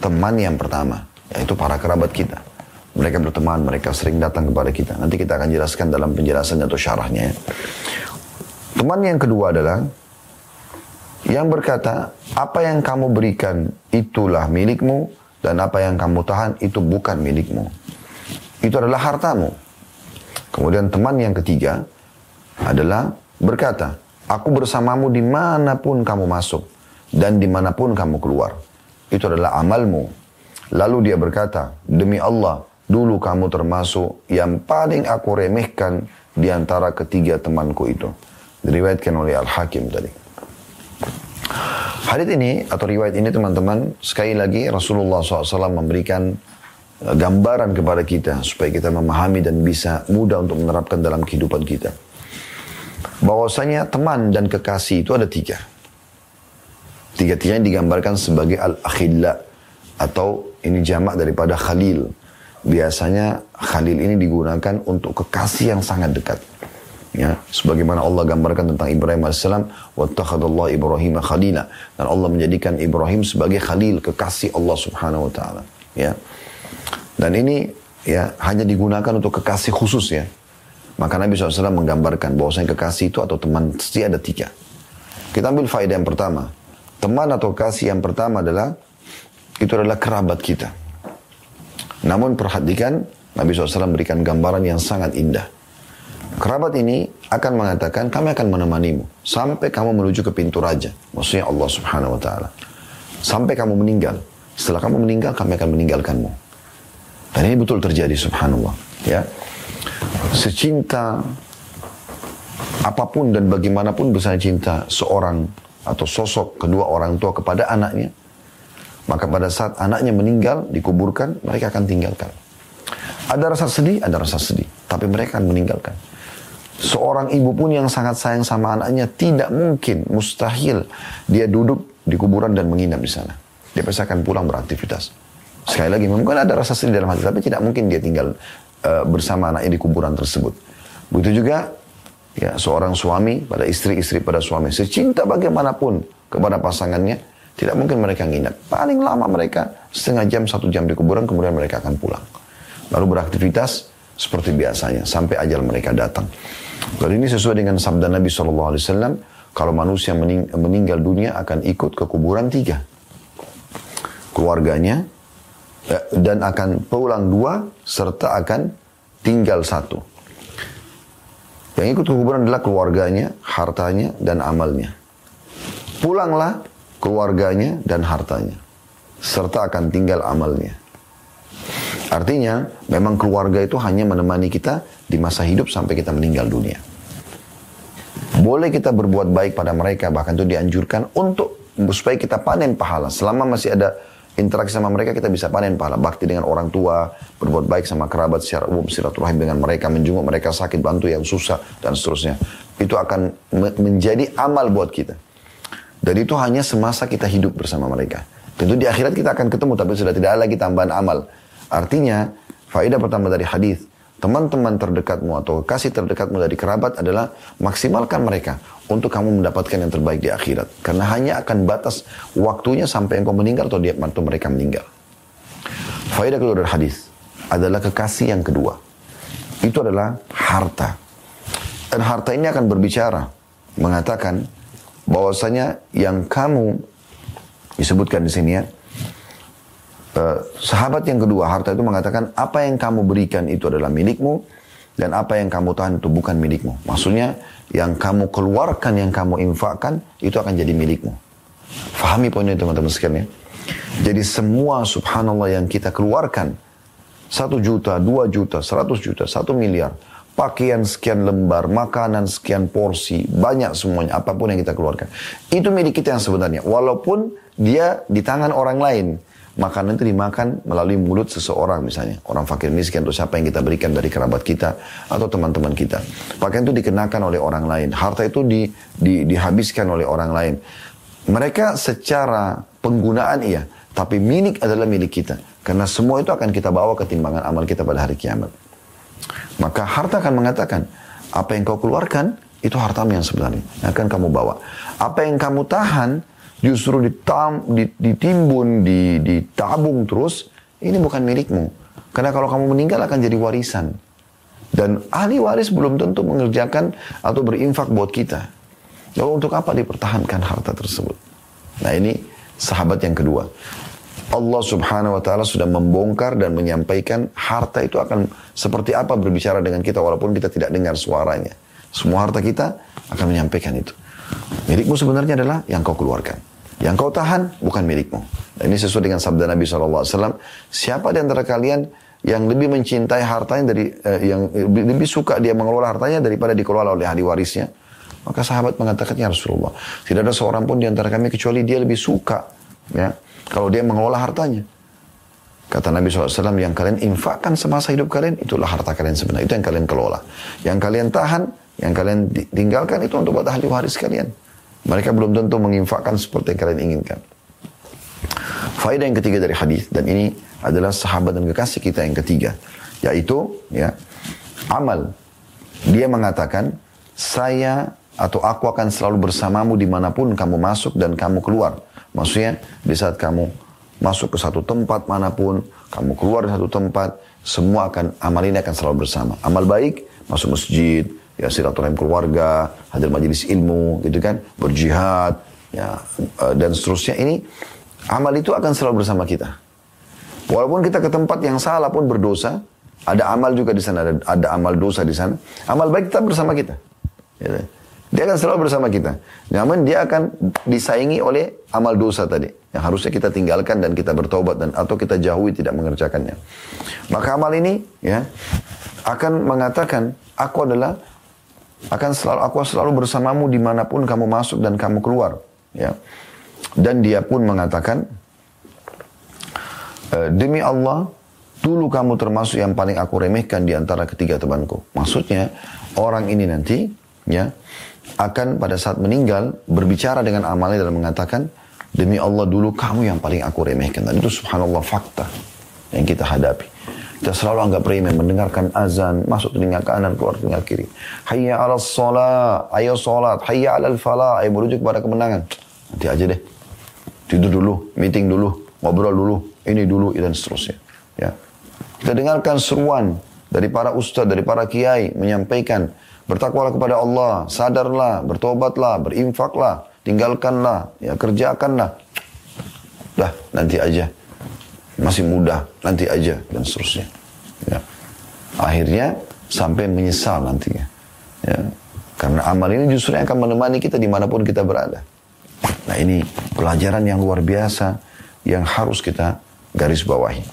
teman yang pertama, yaitu para kerabat kita. Mereka berteman, mereka sering datang kepada kita. Nanti kita akan jelaskan dalam penjelasannya atau syarahnya. Teman yang kedua adalah, yang berkata, apa yang kamu berikan itulah milikmu, dan apa yang kamu tahan itu bukan milikmu. Itu adalah hartamu. Kemudian teman yang ketiga adalah berkata, aku bersamamu dimanapun kamu masuk dan dimanapun kamu keluar. Itu adalah amalmu. Lalu dia berkata, demi Allah, dulu kamu termasuk yang paling aku remehkan di antara ketiga temanku itu. Diriwayatkan oleh Al-Hakim tadi. Hadits ini atau riwayat ini teman-teman, sekali lagi Rasulullah SAW memberikan gambaran kepada kita supaya kita memahami dan bisa mudah untuk menerapkan dalam kehidupan kita. Bahwasanya teman dan kekasih itu ada tiga. Tiga-tiganya digambarkan sebagai al-akhilla atau ini jamak daripada khalil. Biasanya khalil ini digunakan untuk kekasih yang sangat dekat. Ya, sebagaimana Allah gambarkan tentang Ibrahim alaihissalam, wattakhadallahu Ibrahima khalila, dan Allah menjadikan Ibrahim sebagai khalil, kekasih Allah Subhanahu wa taala. Ya. Dan ini ya hanya digunakan untuk kekasih khusus ya. Maka Nabi SAW menggambarkan bahwasanya kekasih itu atau teman pasti ada tiga. Kita ambil faedah yang pertama. Teman atau kasih yang pertama adalah, itu adalah kerabat kita. Namun perhatikan, Nabi SAW berikan gambaran yang sangat indah. Kerabat ini akan mengatakan, kami akan menemanimu sampai kamu menuju ke pintu raja. Maksudnya Allah Subhanahu Wa Taala. Sampai kamu meninggal. Setelah kamu meninggal, kami akan meninggalkanmu. Dan ini betul terjadi, subhanallah. Ya, secinta apapun dan bagaimanapun besarnya cinta seorang atau sosok kedua orang tua kepada anaknya, maka pada saat anaknya meninggal, dikuburkan, mereka akan tinggalkan. Ada rasa sedih, tapi mereka akan meninggalkan. Seorang ibu pun yang sangat sayang sama anaknya, tidak mungkin, mustahil, dia duduk di kuburan dan menginap di sana. Dia pasti akan pulang beraktivitas. Sekali lagi, mungkin ada rasa sedih dalam hati, tapi tidak mungkin dia tinggal bersama anaknya di kuburan tersebut. Begitu juga ya, seorang suami pada istri, istri pada suami. Secinta bagaimanapun kepada pasangannya, tidak mungkin mereka nginap. Paling lama mereka setengah jam, satu jam di kuburan, kemudian mereka akan pulang. Lalu beraktivitas seperti biasanya, sampai ajal mereka datang. Lalu ini sesuai dengan sabda Nabi SAW, kalau manusia meninggal dunia akan ikut ke kuburan tiga. Keluarganya, dan akan pulang dua, serta akan tinggal satu. Yang ikut ke kuburan adalah keluarganya, hartanya, dan amalnya. Pulanglah keluarganya, dan hartanya. Serta akan tinggal amalnya. Artinya, memang keluarga itu hanya menemani kita di masa hidup sampai kita meninggal dunia. Boleh kita berbuat baik pada mereka, bahkan itu dianjurkan untuk supaya kita panen pahala. Selama masih ada interaksi sama mereka, kita bisa panen pahala. Bakti dengan orang tua, berbuat baik sama kerabat secara umum, silaturahim dengan mereka, menjenguk mereka sakit, bantu yang susah, dan seterusnya. Itu akan menjadi amal buat kita. Dan itu hanya semasa kita hidup bersama mereka. Tentu di akhirat kita akan ketemu, tapi sudah tidak ada lagi tambahan amal. Artinya, faedah pertama dari hadis, teman-teman terdekatmu atau kasih terdekatmu dari kerabat adalah maksimalkan mereka untuk kamu mendapatkan yang terbaik di akhirat. Karena hanya akan batas waktunya sampai engkau meninggal atau mantu mereka meninggal. Faedah kedua dari hadis adalah kekasih yang kedua. Itu adalah harta. Dan harta ini akan berbicara, mengatakan bahwasanya yang kamu disebutkan di sini ya. Sahabat yang kedua, harta itu mengatakan apa yang kamu berikan itu adalah milikmu dan apa yang kamu tahan itu bukan milikmu. Maksudnya yang kamu keluarkan, yang kamu infakkan itu akan jadi milikmu. Fahami poinnya teman-teman sekalian ya. Jadi semua subhanallah yang kita keluarkan 1 juta, 2 juta, 100 juta, 1 miliar. Pakaian sekian lembar, makanan sekian porsi, banyak semuanya, apapun yang kita keluarkan. Itu milik kita yang sebenarnya, walaupun dia di tangan orang lain. Makanan itu dimakan melalui mulut seseorang misalnya, orang fakir miskin atau siapa yang kita berikan dari kerabat kita atau teman-teman kita. Pakaian itu dikenakan oleh orang lain, harta itu dihabiskan oleh orang lain. Mereka secara penggunaan iya, tapi milik adalah milik kita. Karena semua itu akan kita bawa ke timbangan amal kita pada hari kiamat. Maka harta akan mengatakan, apa yang kau keluarkan, itu hartamu yang sebenarnya, yang akan kamu bawa. Apa yang kamu tahan, justru ditimbun, ditabung terus, ini bukan milikmu. Karena kalau kamu meninggal akan jadi warisan. Dan ahli waris belum tentu mengerjakan atau berinfak buat kita. Lalu untuk apa dipertahankan harta tersebut? Nah ini sahabat yang kedua. Allah subhanahu wa ta'ala sudah membongkar dan menyampaikan harta itu akan seperti apa berbicara dengan kita walaupun kita tidak dengar suaranya. Semua harta kita akan menyampaikan itu. Milikmu sebenarnya adalah yang kau keluarkan. Yang kau tahan bukan milikmu. Dan ini sesuai dengan sabda Nabi SAW. Siapa di antara kalian yang lebih mencintai hartanya yang lebih suka dia mengelola hartanya daripada dikelola oleh ahli warisnya? Maka sahabat mengatakan, ya Rasulullah, tidak ada seorang pun di antara kami kecuali dia lebih suka ya kalau dia mengelola hartanya. Kata Nabi SAW, yang kalian infakkan semasa hidup kalian, itulah harta kalian sebenarnya. Itu yang kalian kelola. Yang kalian tahan, yang kalian tinggalkan itu untuk buat ahli waris kalian. Mereka belum tentu menginfakkan seperti yang kalian inginkan. Faedah yang ketiga dari hadis, dan ini adalah sahabat dan kekasih kita yang ketiga. Yaitu, ya, amal. Dia mengatakan, saya atau aku akan selalu bersamamu dimanapun kamu masuk dan kamu keluar. Maksudnya di saat kamu masuk ke satu tempat manapun, kamu keluar dari satu tempat, semua akan amal ini akan selalu bersama. Amal baik, masuk masjid, ya silaturahim keluarga, hadir majelis ilmu, gitu kan, berjihad, ya dan seterusnya. Ini amal itu akan selalu bersama kita. Walaupun kita ke tempat yang salah pun berdosa, ada amal juga di sana, ada amal dosa di sana. Amal baik tetap bersama kita. Gitu. Dia akan selalu bersama kita. Namun dia akan disaingi oleh amal dosa tadi. Yang harusnya kita tinggalkan dan kita bertobat. Dan, atau kita jauhi tidak mengerjakannya. Maka amal ini ya akan mengatakan, aku selalu bersamamu dimanapun kamu masuk dan kamu keluar. Ya. Dan dia pun mengatakan, demi Allah, dulu kamu termasuk yang paling aku remehkan di antara ketiga temanku. Maksudnya, orang ini nanti ya akan pada saat meninggal berbicara dengan amalnya dan mengatakan, demi Allah dulu kamu yang paling aku remehkan. Dan itu subhanallah fakta yang kita hadapi. Kita selalu anggap remeh mendengarkan azan, masuk telinga kanan, keluar telinga kiri. Hayya ala sholat, ayo sholat. Hayya ala falah, ayo merujuk kepada kemenangan. Nanti aja deh, tidur dulu, meeting dulu, ngobrol dulu, ini dulu, dan seterusnya. Ya. Kita dengarkan seruan dari para ustaz, dari para kiai menyampaikan, bertakwalah kepada Allah, sadarlah, bertobatlah, berinfaklah, tinggalkanlah, ya kerjakanlah. Dah, nanti aja. Masih muda, nanti aja, dan seterusnya. Ya. Akhirnya, sampai menyesal nantinya. Ya. Karena amal ini justru yang akan menemani kita dimanapun kita berada. Nah, ini pelajaran yang luar biasa yang harus kita garis bawahi.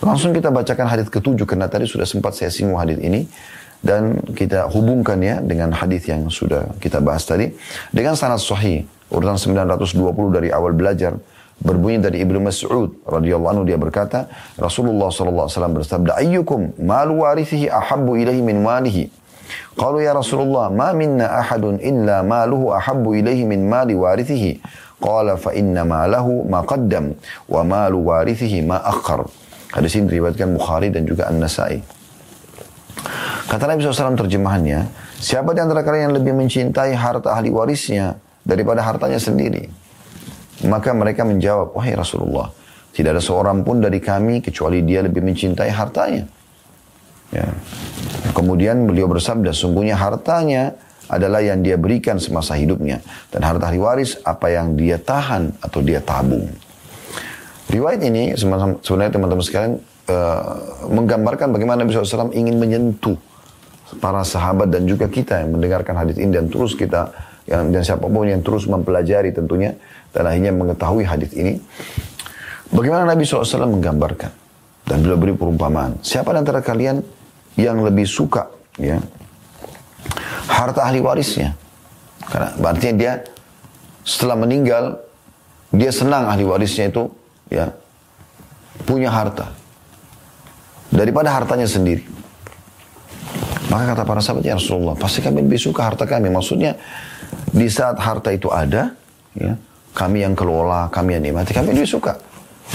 Langsung kita bacakan hadis ketujuh karena tadi sudah sempat saya singgung hadis ini. Dan kita hubungkan ya dengan hadis yang sudah kita bahas tadi. Dengan sanad sahih, urutan 920 dari awal belajar. Berbunyi dari Ibnu Mas'ud radhiyallahu anhu, dia berkata, Rasulullah sallallahu alaihi wasallam bersabda, ayyukum malu warithihi ahabbu ilaihi min malihi. Qalu ya Rasulullah, ma minna ahadun illa maluhu ahabbu ilaihi min mali warithihi. Qala fa inna malahu ma qaddam wa malu warithihi ma akhar. Hadis ini diriwayatkan Bukhari dan juga An-Nasa'i. Kata Nabi SAW terjemahannya, siapa di antara kalian yang lebih mencintai harta ahli warisnya daripada hartanya sendiri? Maka mereka menjawab, wahai Rasulullah, tidak ada seorang pun dari kami kecuali dia lebih mencintai hartanya. Ya. Kemudian beliau bersabda, sungguhnya hartanya adalah yang dia berikan semasa hidupnya. Dan harta ahli waris apa yang dia tahan atau dia tabung. Riwayat ini sebenarnya teman-teman sekalian menggambarkan bagaimana Nabi SAW ingin menyentuh para sahabat dan juga kita yang mendengarkan hadis ini dan terus kita dan siapapun yang terus mempelajari tentunya dan akhirnya mengetahui hadis ini. Bagaimana Nabi SAW menggambarkan dan beliau beri perumpamaan. Siapa di antara kalian yang lebih suka ya harta ahli warisnya? Karena artinya dia setelah meninggal dia senang ahli warisnya itu ya punya harta daripada hartanya sendiri. Maka kata para sahabat, ya Rasulullah, pasti kami lebih suka harta kami. Maksudnya di saat harta itu ada, ya, kami yang kelola, kami yang nikmati, kami lebih suka.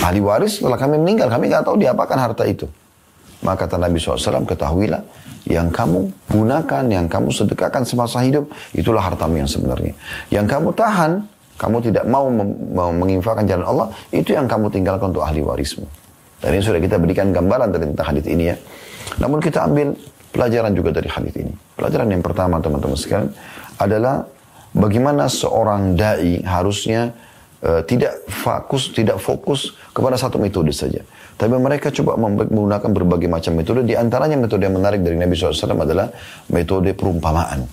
Ahli waris setelah kami meninggal, kami nggak tahu diapakan harta itu. Maka kata Nabi SAW, ketahuilah yang kamu gunakan, yang kamu sedekahkan semasa hidup, itulah hartamu yang sebenarnya. Yang kamu tahan, kamu tidak mau menginfakkan jalan Allah, itu yang kamu tinggalkan untuk ahli warismu. Dan ini sudah kita berikan gambaran tentang hadis ini ya. Namun kita ambil pelajaran juga dari hadis ini. Pelajaran yang pertama teman-teman sekalian adalah bagaimana seorang dai harusnya tidak fokus kepada satu metode saja. Tapi mereka coba menggunakan berbagai macam metode. Di antaranya metode yang menarik dari Nabi SAW adalah metode perumpamaan.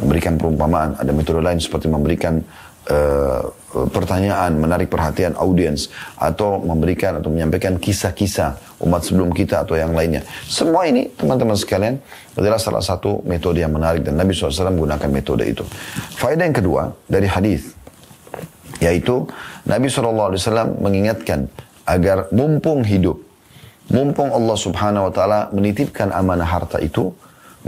Memberikan perumpamaan. Ada metode lain seperti memberikan pertanyaan, menarik perhatian audiens. Atau memberikan atau menyampaikan kisah-kisah umat sebelum kita atau yang lainnya. Semua ini teman-teman sekalian adalah salah satu metode yang menarik. Dan Nabi SAW menggunakan metode itu. Faedah yang kedua dari hadis yaitu Nabi SAW mengingatkan agar mumpung hidup. Mumpung Allah Subhanahu Wa Ta'ala menitipkan amanah harta itu.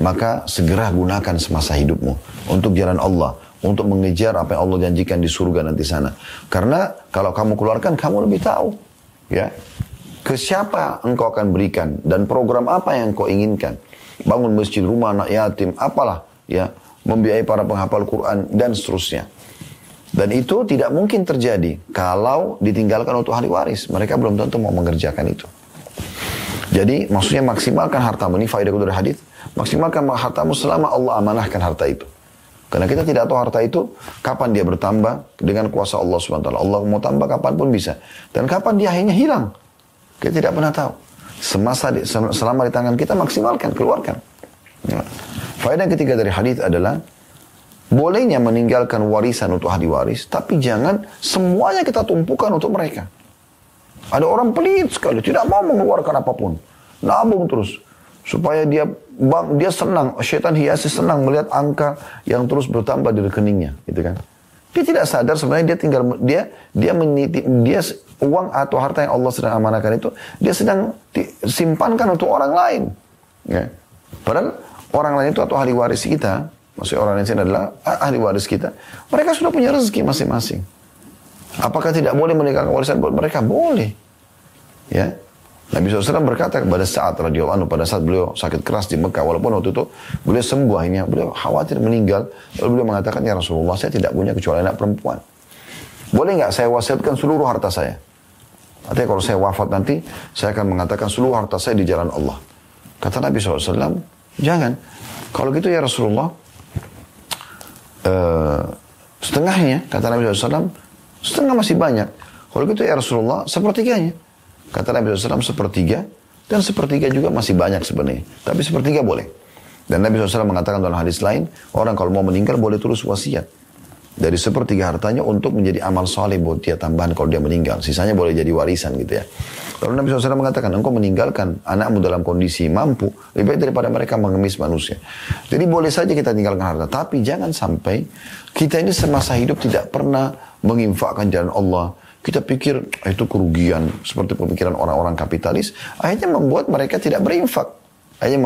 Maka segera gunakan semasa hidupmu untuk jalan Allah. Untuk mengejar apa yang Allah janjikan di surga nanti sana. Karena kalau kamu keluarkan, kamu lebih tahu. Ya. Ke siapa engkau akan berikan. Dan program apa yang engkau inginkan. Bangun masjid, rumah anak yatim, apalah. Ya. Membiayai para penghafal Quran, dan seterusnya. Dan itu tidak mungkin terjadi kalau ditinggalkan untuk ahli waris. Mereka belum tentu mau mengerjakan itu. Jadi maksudnya maksimalkan hartamu. Ini faedah dari hadis. Maksimalkan hartamu selama Allah amanahkan harta itu. Karena kita tidak tahu harta itu kapan dia bertambah dengan kuasa Allah SWT. Allah mau tambah kapan pun bisa. Dan kapan dia akhirnya hilang. Kita tidak pernah tahu. Selama di tangan kita maksimalkan, keluarkan. Ya. Faedah yang ketiga dari hadis adalah bolehnya meninggalkan warisan untuk ahli waris. Tapi jangan semuanya kita tumpukan untuk mereka. Ada orang pelit sekali. Tidak mau mengeluarkan apapun. Nabung terus. Supaya dia senang, syaitan hiasi senang melihat angka yang terus bertambah di rekeningnya, gitu kan? Dia tidak sadar sebenarnya dia menitip dia uang atau harta yang Allah sedang amanahkan itu dia sedang simpankan untuk orang lain, ya. Padahal orang lain itu atau ahli waris kita, maksud orang lain adalah ahli waris kita, mereka sudah punya rezeki masing-masing. Apakah tidak boleh meninggalkan warisan buat mereka? Boleh, ya. Nabi SAW berkata pada saat radhiyallahu anhu, pada saat beliau sakit keras di Mekah, walaupun waktu itu beliau sembuh akhirnya, beliau khawatir meninggal, lalu beliau mengatakan, ya Rasulullah, saya tidak punya kecuali anak perempuan. Boleh nggak saya wasiatkan seluruh harta saya? Artinya kalau saya wafat nanti, saya akan mengatakan seluruh harta saya di jalan Allah. Kata Nabi SAW, jangan. Kalau gitu ya Rasulullah, setengahnya, kata Nabi SAW, setengah masih banyak. Kalau gitu ya Rasulullah, sepertiganya. Kata Nabi SAW, sepertiga. Dan sepertiga juga masih banyak sebenarnya. Tapi sepertiga boleh. Dan Nabi SAW mengatakan dalam hadis lain, orang kalau mau meninggal boleh tulis wasiat. dari sepertiga hartanya untuk menjadi amal soleh buat dia tambahan kalau dia meninggal. Sisanya boleh jadi warisan gitu ya. Lalu Nabi SAW mengatakan, engkau meninggalkan anakmu dalam kondisi mampu, lebih baik daripada mereka mengemis manusia. Jadi boleh saja kita tinggalkan harta, tapi jangan sampai kita ini semasa hidup tidak pernah menginfakkan jalan Allah. Kita pikir itu kerugian, seperti pemikiran orang-orang kapitalis, akhirnya membuat mereka tidak berinfak. Dan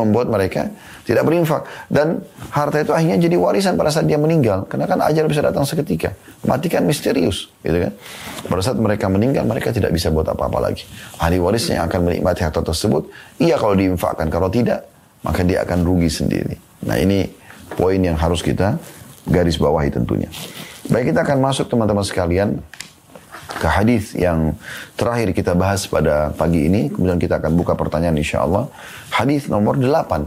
harta itu akhirnya jadi warisan pada saat dia meninggal. Karena kan ajal bisa datang seketika. Mati kan misterius, gitu kan. Pada saat mereka meninggal, mereka tidak bisa buat apa-apa lagi. Ahli warisnya yang akan menikmati harta tersebut, iya kalau diinfakkan. Kalau tidak, maka dia akan rugi sendiri. Nah ini poin yang harus kita garis bawahi tentunya. Baik, kita akan masuk teman-teman sekalian ke hadis yang terakhir kita bahas pada pagi ini. Kemudian kita akan buka pertanyaan insyaAllah. Hadis nomor 8.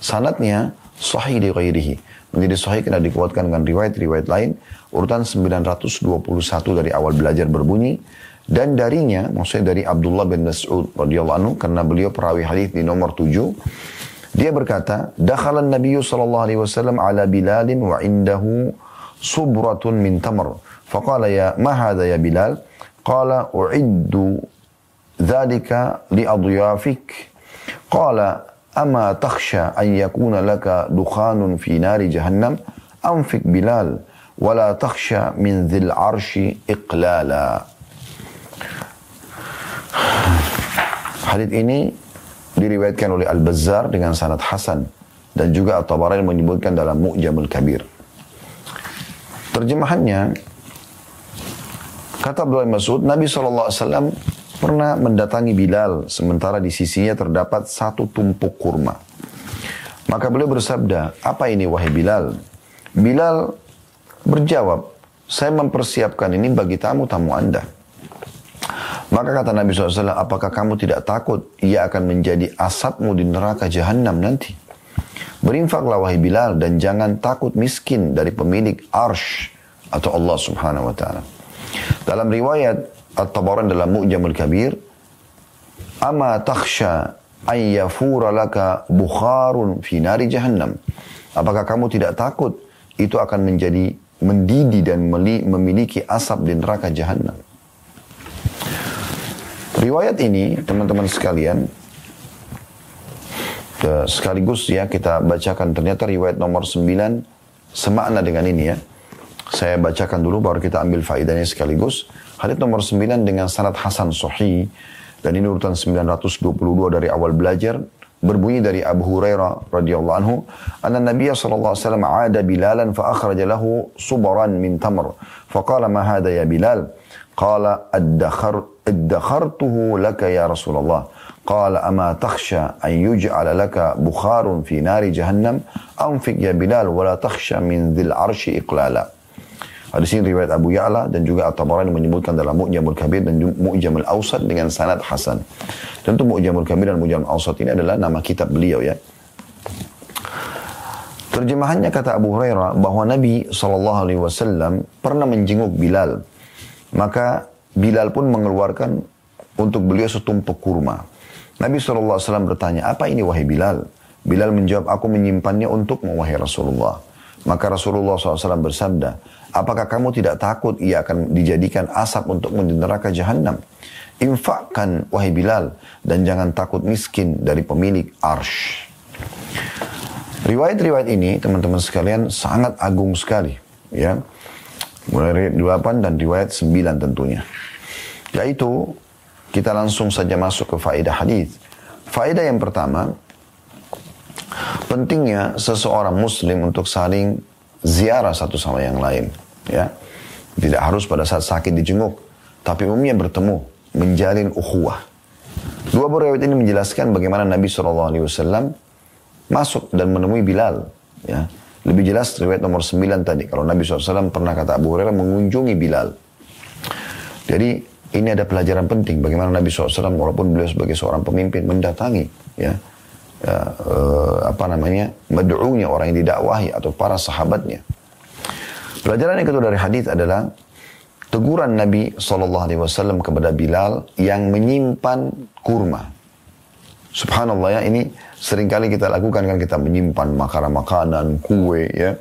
Sanadnya sahih di ghairihi. Menjadi sahih karena dikuatkan dengan riwayat-riwayat lain. Urutan 921 dari awal belajar berbunyi. Dan darinya, maksudnya dari Abdullah bin Mas'ud radhiyallahu anhu, karena beliau perawi hadis di nomor 7. Dia berkata, dakhalan Nabiyyu sallallahu alaihi wasallam ala Bilalin wa indahu subratun min tamr. فقال يا ما هذا يا بلال قال أعد ذلك لأضيافك قال أما تخشى أن يكون لك دخان في نار جهنم أنفق بلال ولا تخشى من ذي العرش إقلالا. Hadits ini diriwayatkan oleh Al-Bazzar dengan sanad hasan dan juga At-tabarani menyebutkan dalam Mu'jamul Kabir. Terjemahannya, kata Abdullah bin Mas'ud, Nabi SAW pernah mendatangi Bilal, sementara di sisinya terdapat satu tumpuk kurma. Maka beliau bersabda, apa ini wahai Bilal? Bilal berjawab, saya mempersiapkan ini bagi tamu-tamu Anda. Maka kata Nabi SAW, apakah kamu tidak takut ia akan menjadi asapmu di neraka jahanam nanti? Berinfaklah wahai Bilal, dan jangan takut miskin dari pemilik arsh atau Allah Subhanahu Wa Taala. Dalam riwayat At-tabarani dalam Mu'jamul Kabir, ama takhsha ay yafura laka bukharun fi nari jahannam. Apakah kamu tidak takut itu akan menjadi mendidih dan memiliki asap di neraka jahannam? Riwayat ini, teman-teman sekalian, sekaligus ya kita bacakan, ternyata riwayat nomor 9 semakna dengan ini ya. Saya bacakan dulu baru kita ambil faedahnya sekaligus. Hadits nomor 9 dengan sanad hasan sahih dan ini urutan 922 dari awal belajar berbunyi dari Abu Hurairah radhiyallahu anhu, anna Nabiy sallallahu alaihi wasallam 'ada Bilalan fa akhraja lahu subran min tamr fa qala ma hadha ya Bilal qala addakhartuhu laka ya Rasulullah qala ama takhsha an yuj'ala laka bukharun fi nari jahannam anfik ya Bilal wa la takhsha min dhil 'arshi iqlala. Hadis ini riwayat Abu Ya'la dan juga At-tabarani menyebutkan dalam Mu'jamul Kabir dan Mu'jamul Awsat dengan sanad hasan. Tentu Mu'jamul Kabir dan Mu'jamul Awsat ini adalah nama kitab beliau ya. Terjemahannya kata Abu Hurairah bahwa Nabi SAW pernah menjenguk Bilal. Maka Bilal pun mengeluarkan untuk beliau setumpuk kurma. Nabi SAW bertanya, apa ini wahai Bilal? Bilal menjawab, aku menyimpannya untukmu wahai Rasulullah. Maka Rasulullah SAW bersabda, apakah kamu tidak takut ia akan dijadikan asap untuk neraka jahannam? Infakkan wahai Bilal, dan jangan takut miskin dari pemilik arsh. Riwayat-riwayat ini teman-teman sekalian sangat agung sekali ya. Mulai riwayat 8 dan riwayat 9 tentunya. Yaitu kita langsung saja masuk ke faedah hadis. Faedah yang pertama, pentingnya seseorang muslim untuk saling ziarah satu sama yang lain ya. Tidak harus pada saat sakit dijenguk, tapi umumnya bertemu, menjalin ukhuwah. Dua riwayat ini menjelaskan bagaimana Nabi SAW masuk dan menemui Bilal ya. Lebih jelas riwayat nomor 9 tadi, kalau Nabi SAW pernah, kata Abu Hurairah, mengunjungi Bilal. Jadi ini ada pelajaran penting bagaimana Nabi SAW walaupun beliau sebagai seorang pemimpin mendatangi ya, mad'unya, orang yang didakwahi atau para sahabatnya. Pelajaran yang kedua dari hadits adalah teguran Nabi SAW kepada Bilal yang menyimpan kurma. Subhanallah ya, ini seringkali kita lakukan kan, kita menyimpan makanan, kue ya.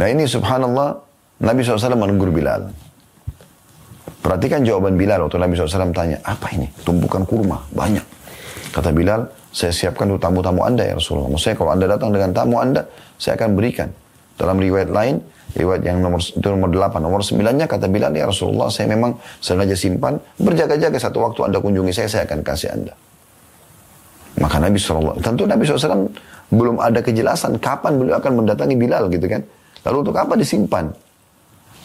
Nah ini subhanallah Nabi SAW menegur Bilal. Perhatikan jawaban Bilal waktu Nabi SAW tanya, apa ini? Tumpukan kurma, banyak. Kata Bilal, saya siapkan untuk tamu-tamu anda ya Rasulullah. Maksudnya kalau anda datang dengan tamu anda, saya akan berikan. Dalam riwayat lain, riwayat yang nomor 8, nomor 9-nya kata Bilal, ya Rasulullah saya memang sengaja simpan, berjaga-jaga satu waktu anda kunjungi saya akan kasih anda. Maka Nabi SAW, tentu Nabi SAW belum ada kejelasan kapan beliau akan mendatangi Bilal gitu kan. Lalu untuk apa disimpan?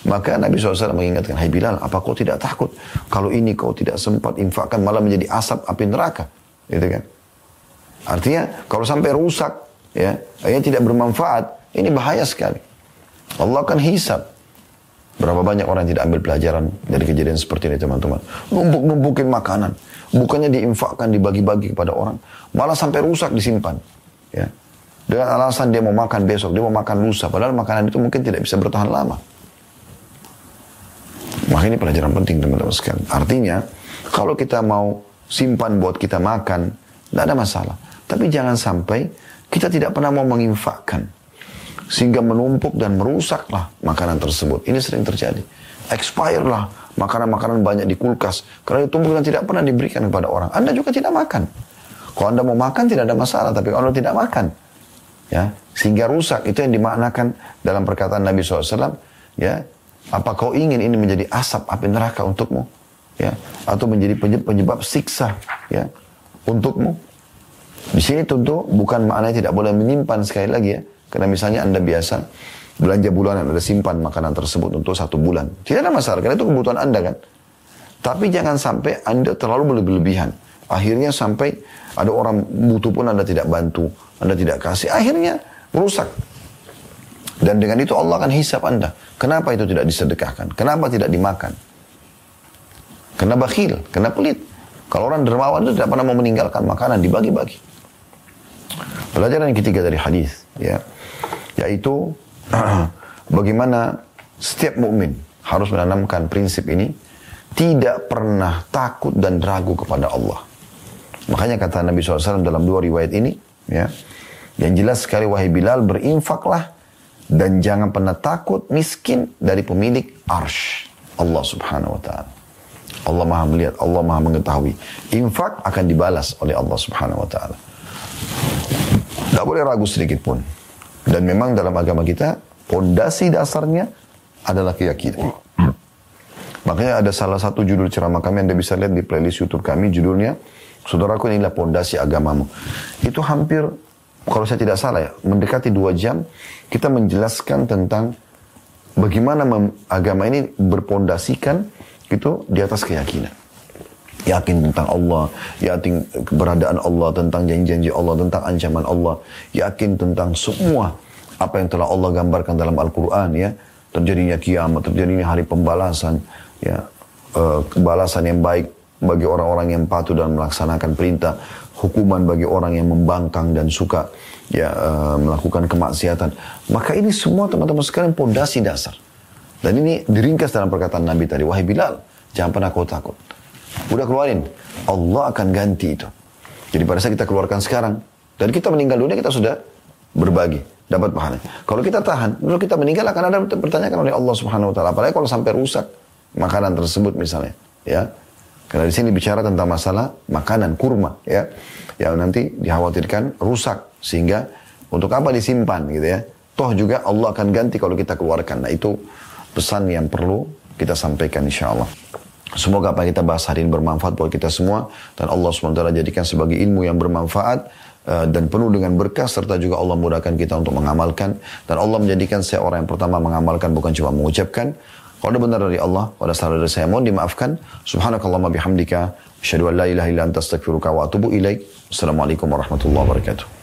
Maka Nabi SAW mengingatkan, hai Bilal, apa kau tidak takut? Kalau ini kau tidak sempat infakkan, malah menjadi asap api neraka. Gitu kan? Artinya, kalau sampai rusak, ya, artinya tidak bermanfaat, ini bahaya sekali. Allah akan hisab. Berapa banyak orang tidak ambil pelajaran dari kejadian seperti ini, teman-teman. Numpuk-numpukin makanan. Bukannya diinfakkan, dibagi-bagi kepada orang. Malah sampai rusak disimpan. Ya. Dengan alasan dia mau makan besok, dia mau makan lusa. Padahal makanan itu mungkin tidak bisa bertahan lama. Maka ini pelajaran penting teman-teman sekalian. Artinya, kalau kita mau simpan buat kita makan, tidak ada masalah. Tapi jangan sampai kita tidak pernah mau menginfakkan. Sehingga menumpuk dan merusaklah makanan tersebut. Ini sering terjadi. Expire lah makanan-makanan banyak di kulkas. Karena ditumpuk dan tidak pernah diberikan kepada orang. Anda juga tidak makan. Kalau Anda mau makan tidak ada masalah. Tapi kalau Anda tidak makan, ya, sehingga rusak. Itu yang dimaknakan dalam perkataan Nabi SAW. Ya. Apa kau ingin ini menjadi asap api neraka untukmu, ya? Atau menjadi penyebab siksa, ya, untukmu? Di sini tentu bukan maknanya tidak boleh menyimpan sekali lagi ya. Karena misalnya Anda biasa belanja bulanan, Anda simpan makanan tersebut untuk 1 bulan, tidak ada masalah karena itu kebutuhan Anda kan. Tapi jangan sampai Anda terlalu berlebihan. Akhirnya sampai ada orang butuh pun Anda tidak bantu, Anda tidak kasih, akhirnya rusak. Dan dengan itu Allah akan hisab Anda. Kenapa itu tidak disedekahkan? Kenapa tidak dimakan? Karena bakhil, karena pelit. Kalau orang dermawan itu tidak pernah mau meninggalkan makanan, dibagi-bagi. Pelajaran yang ketiga dari hadis, ya, yaitu bagaimana setiap mukmin harus menanamkan prinsip ini, tidak pernah takut dan ragu kepada Allah. Makanya kata Nabi SAW dalam 2 riwayat ini, ya, yang jelas sekali, wahai Bilal, berinfaklah dan jangan pernah takut miskin dari pemilik arsy Allah subhanahu wa ta'ala. Allah maha melihat, Allah maha mengetahui. Infak akan dibalas oleh Allah subhanahu wa ta'ala. Tidak boleh ragu sedikit pun. Dan memang dalam agama kita, pondasi dasarnya adalah keyakinan. Makanya ada salah satu judul ceramah kami, Anda bisa lihat di playlist YouTube kami, judulnya, Saudaraku inilah pondasi agamamu. Itu hampir, kalau saya tidak salah ya, mendekati 2 jam, kita menjelaskan tentang bagaimana agama ini berpondasikan itu di atas keyakinan. Yakin tentang Allah, yakin keberadaan Allah, tentang janji-janji Allah, tentang ancaman Allah. Yakin tentang semua apa yang telah Allah gambarkan dalam Al-Quran ya. Terjadinya kiamat, terjadinya hari pembalasan, ya, balasan yang baik bagi orang-orang yang patuh dan melaksanakan perintah. Hukuman bagi orang yang membangkang dan suka ya, melakukan kemaksiatan. Maka ini semua teman-teman sekalian pondasi dasar. Dan ini diringkas dalam perkataan Nabi tadi. Wahai Bilal, jangan pernah kau takut. Udah keluarin. Allah akan ganti itu. Jadi pada saat kita keluarkan sekarang. Dan kita meninggal dunia kita sudah berbagi. Dapat pahala. Kalau kita tahan, lalu kita meninggal akan ada pertanyaan oleh Allah subhanahu wa ta'ala. Apalagi kalau sampai rusak makanan tersebut misalnya. Ya. Karena di sini bicara tentang masalah makanan kurma ya, yang nanti dikhawatirkan rusak sehingga untuk apa disimpan gitu ya. Toh juga Allah akan ganti kalau kita keluarkan. Nah itu pesan yang perlu kita sampaikan insya Allah. Semoga apa yang kita bahas hari ini bermanfaat buat kita semua dan Allah SWT jadikan sebagai ilmu yang bermanfaat dan penuh dengan berkah serta juga Allah mudahkan kita untuk mengamalkan dan Allah menjadikan saya orang yang pertama mengamalkan bukan cuma mengucapkan. Kalau ada benar dari Allah, kalau ada salah dari saya mohon dimaafkan. Subhanakallahumma bihamdika, asyhadu an la ilaha illa anta astaghfiruka wa atubu ilaik. Assalamualaikum warahmatullahi wabarakatuh.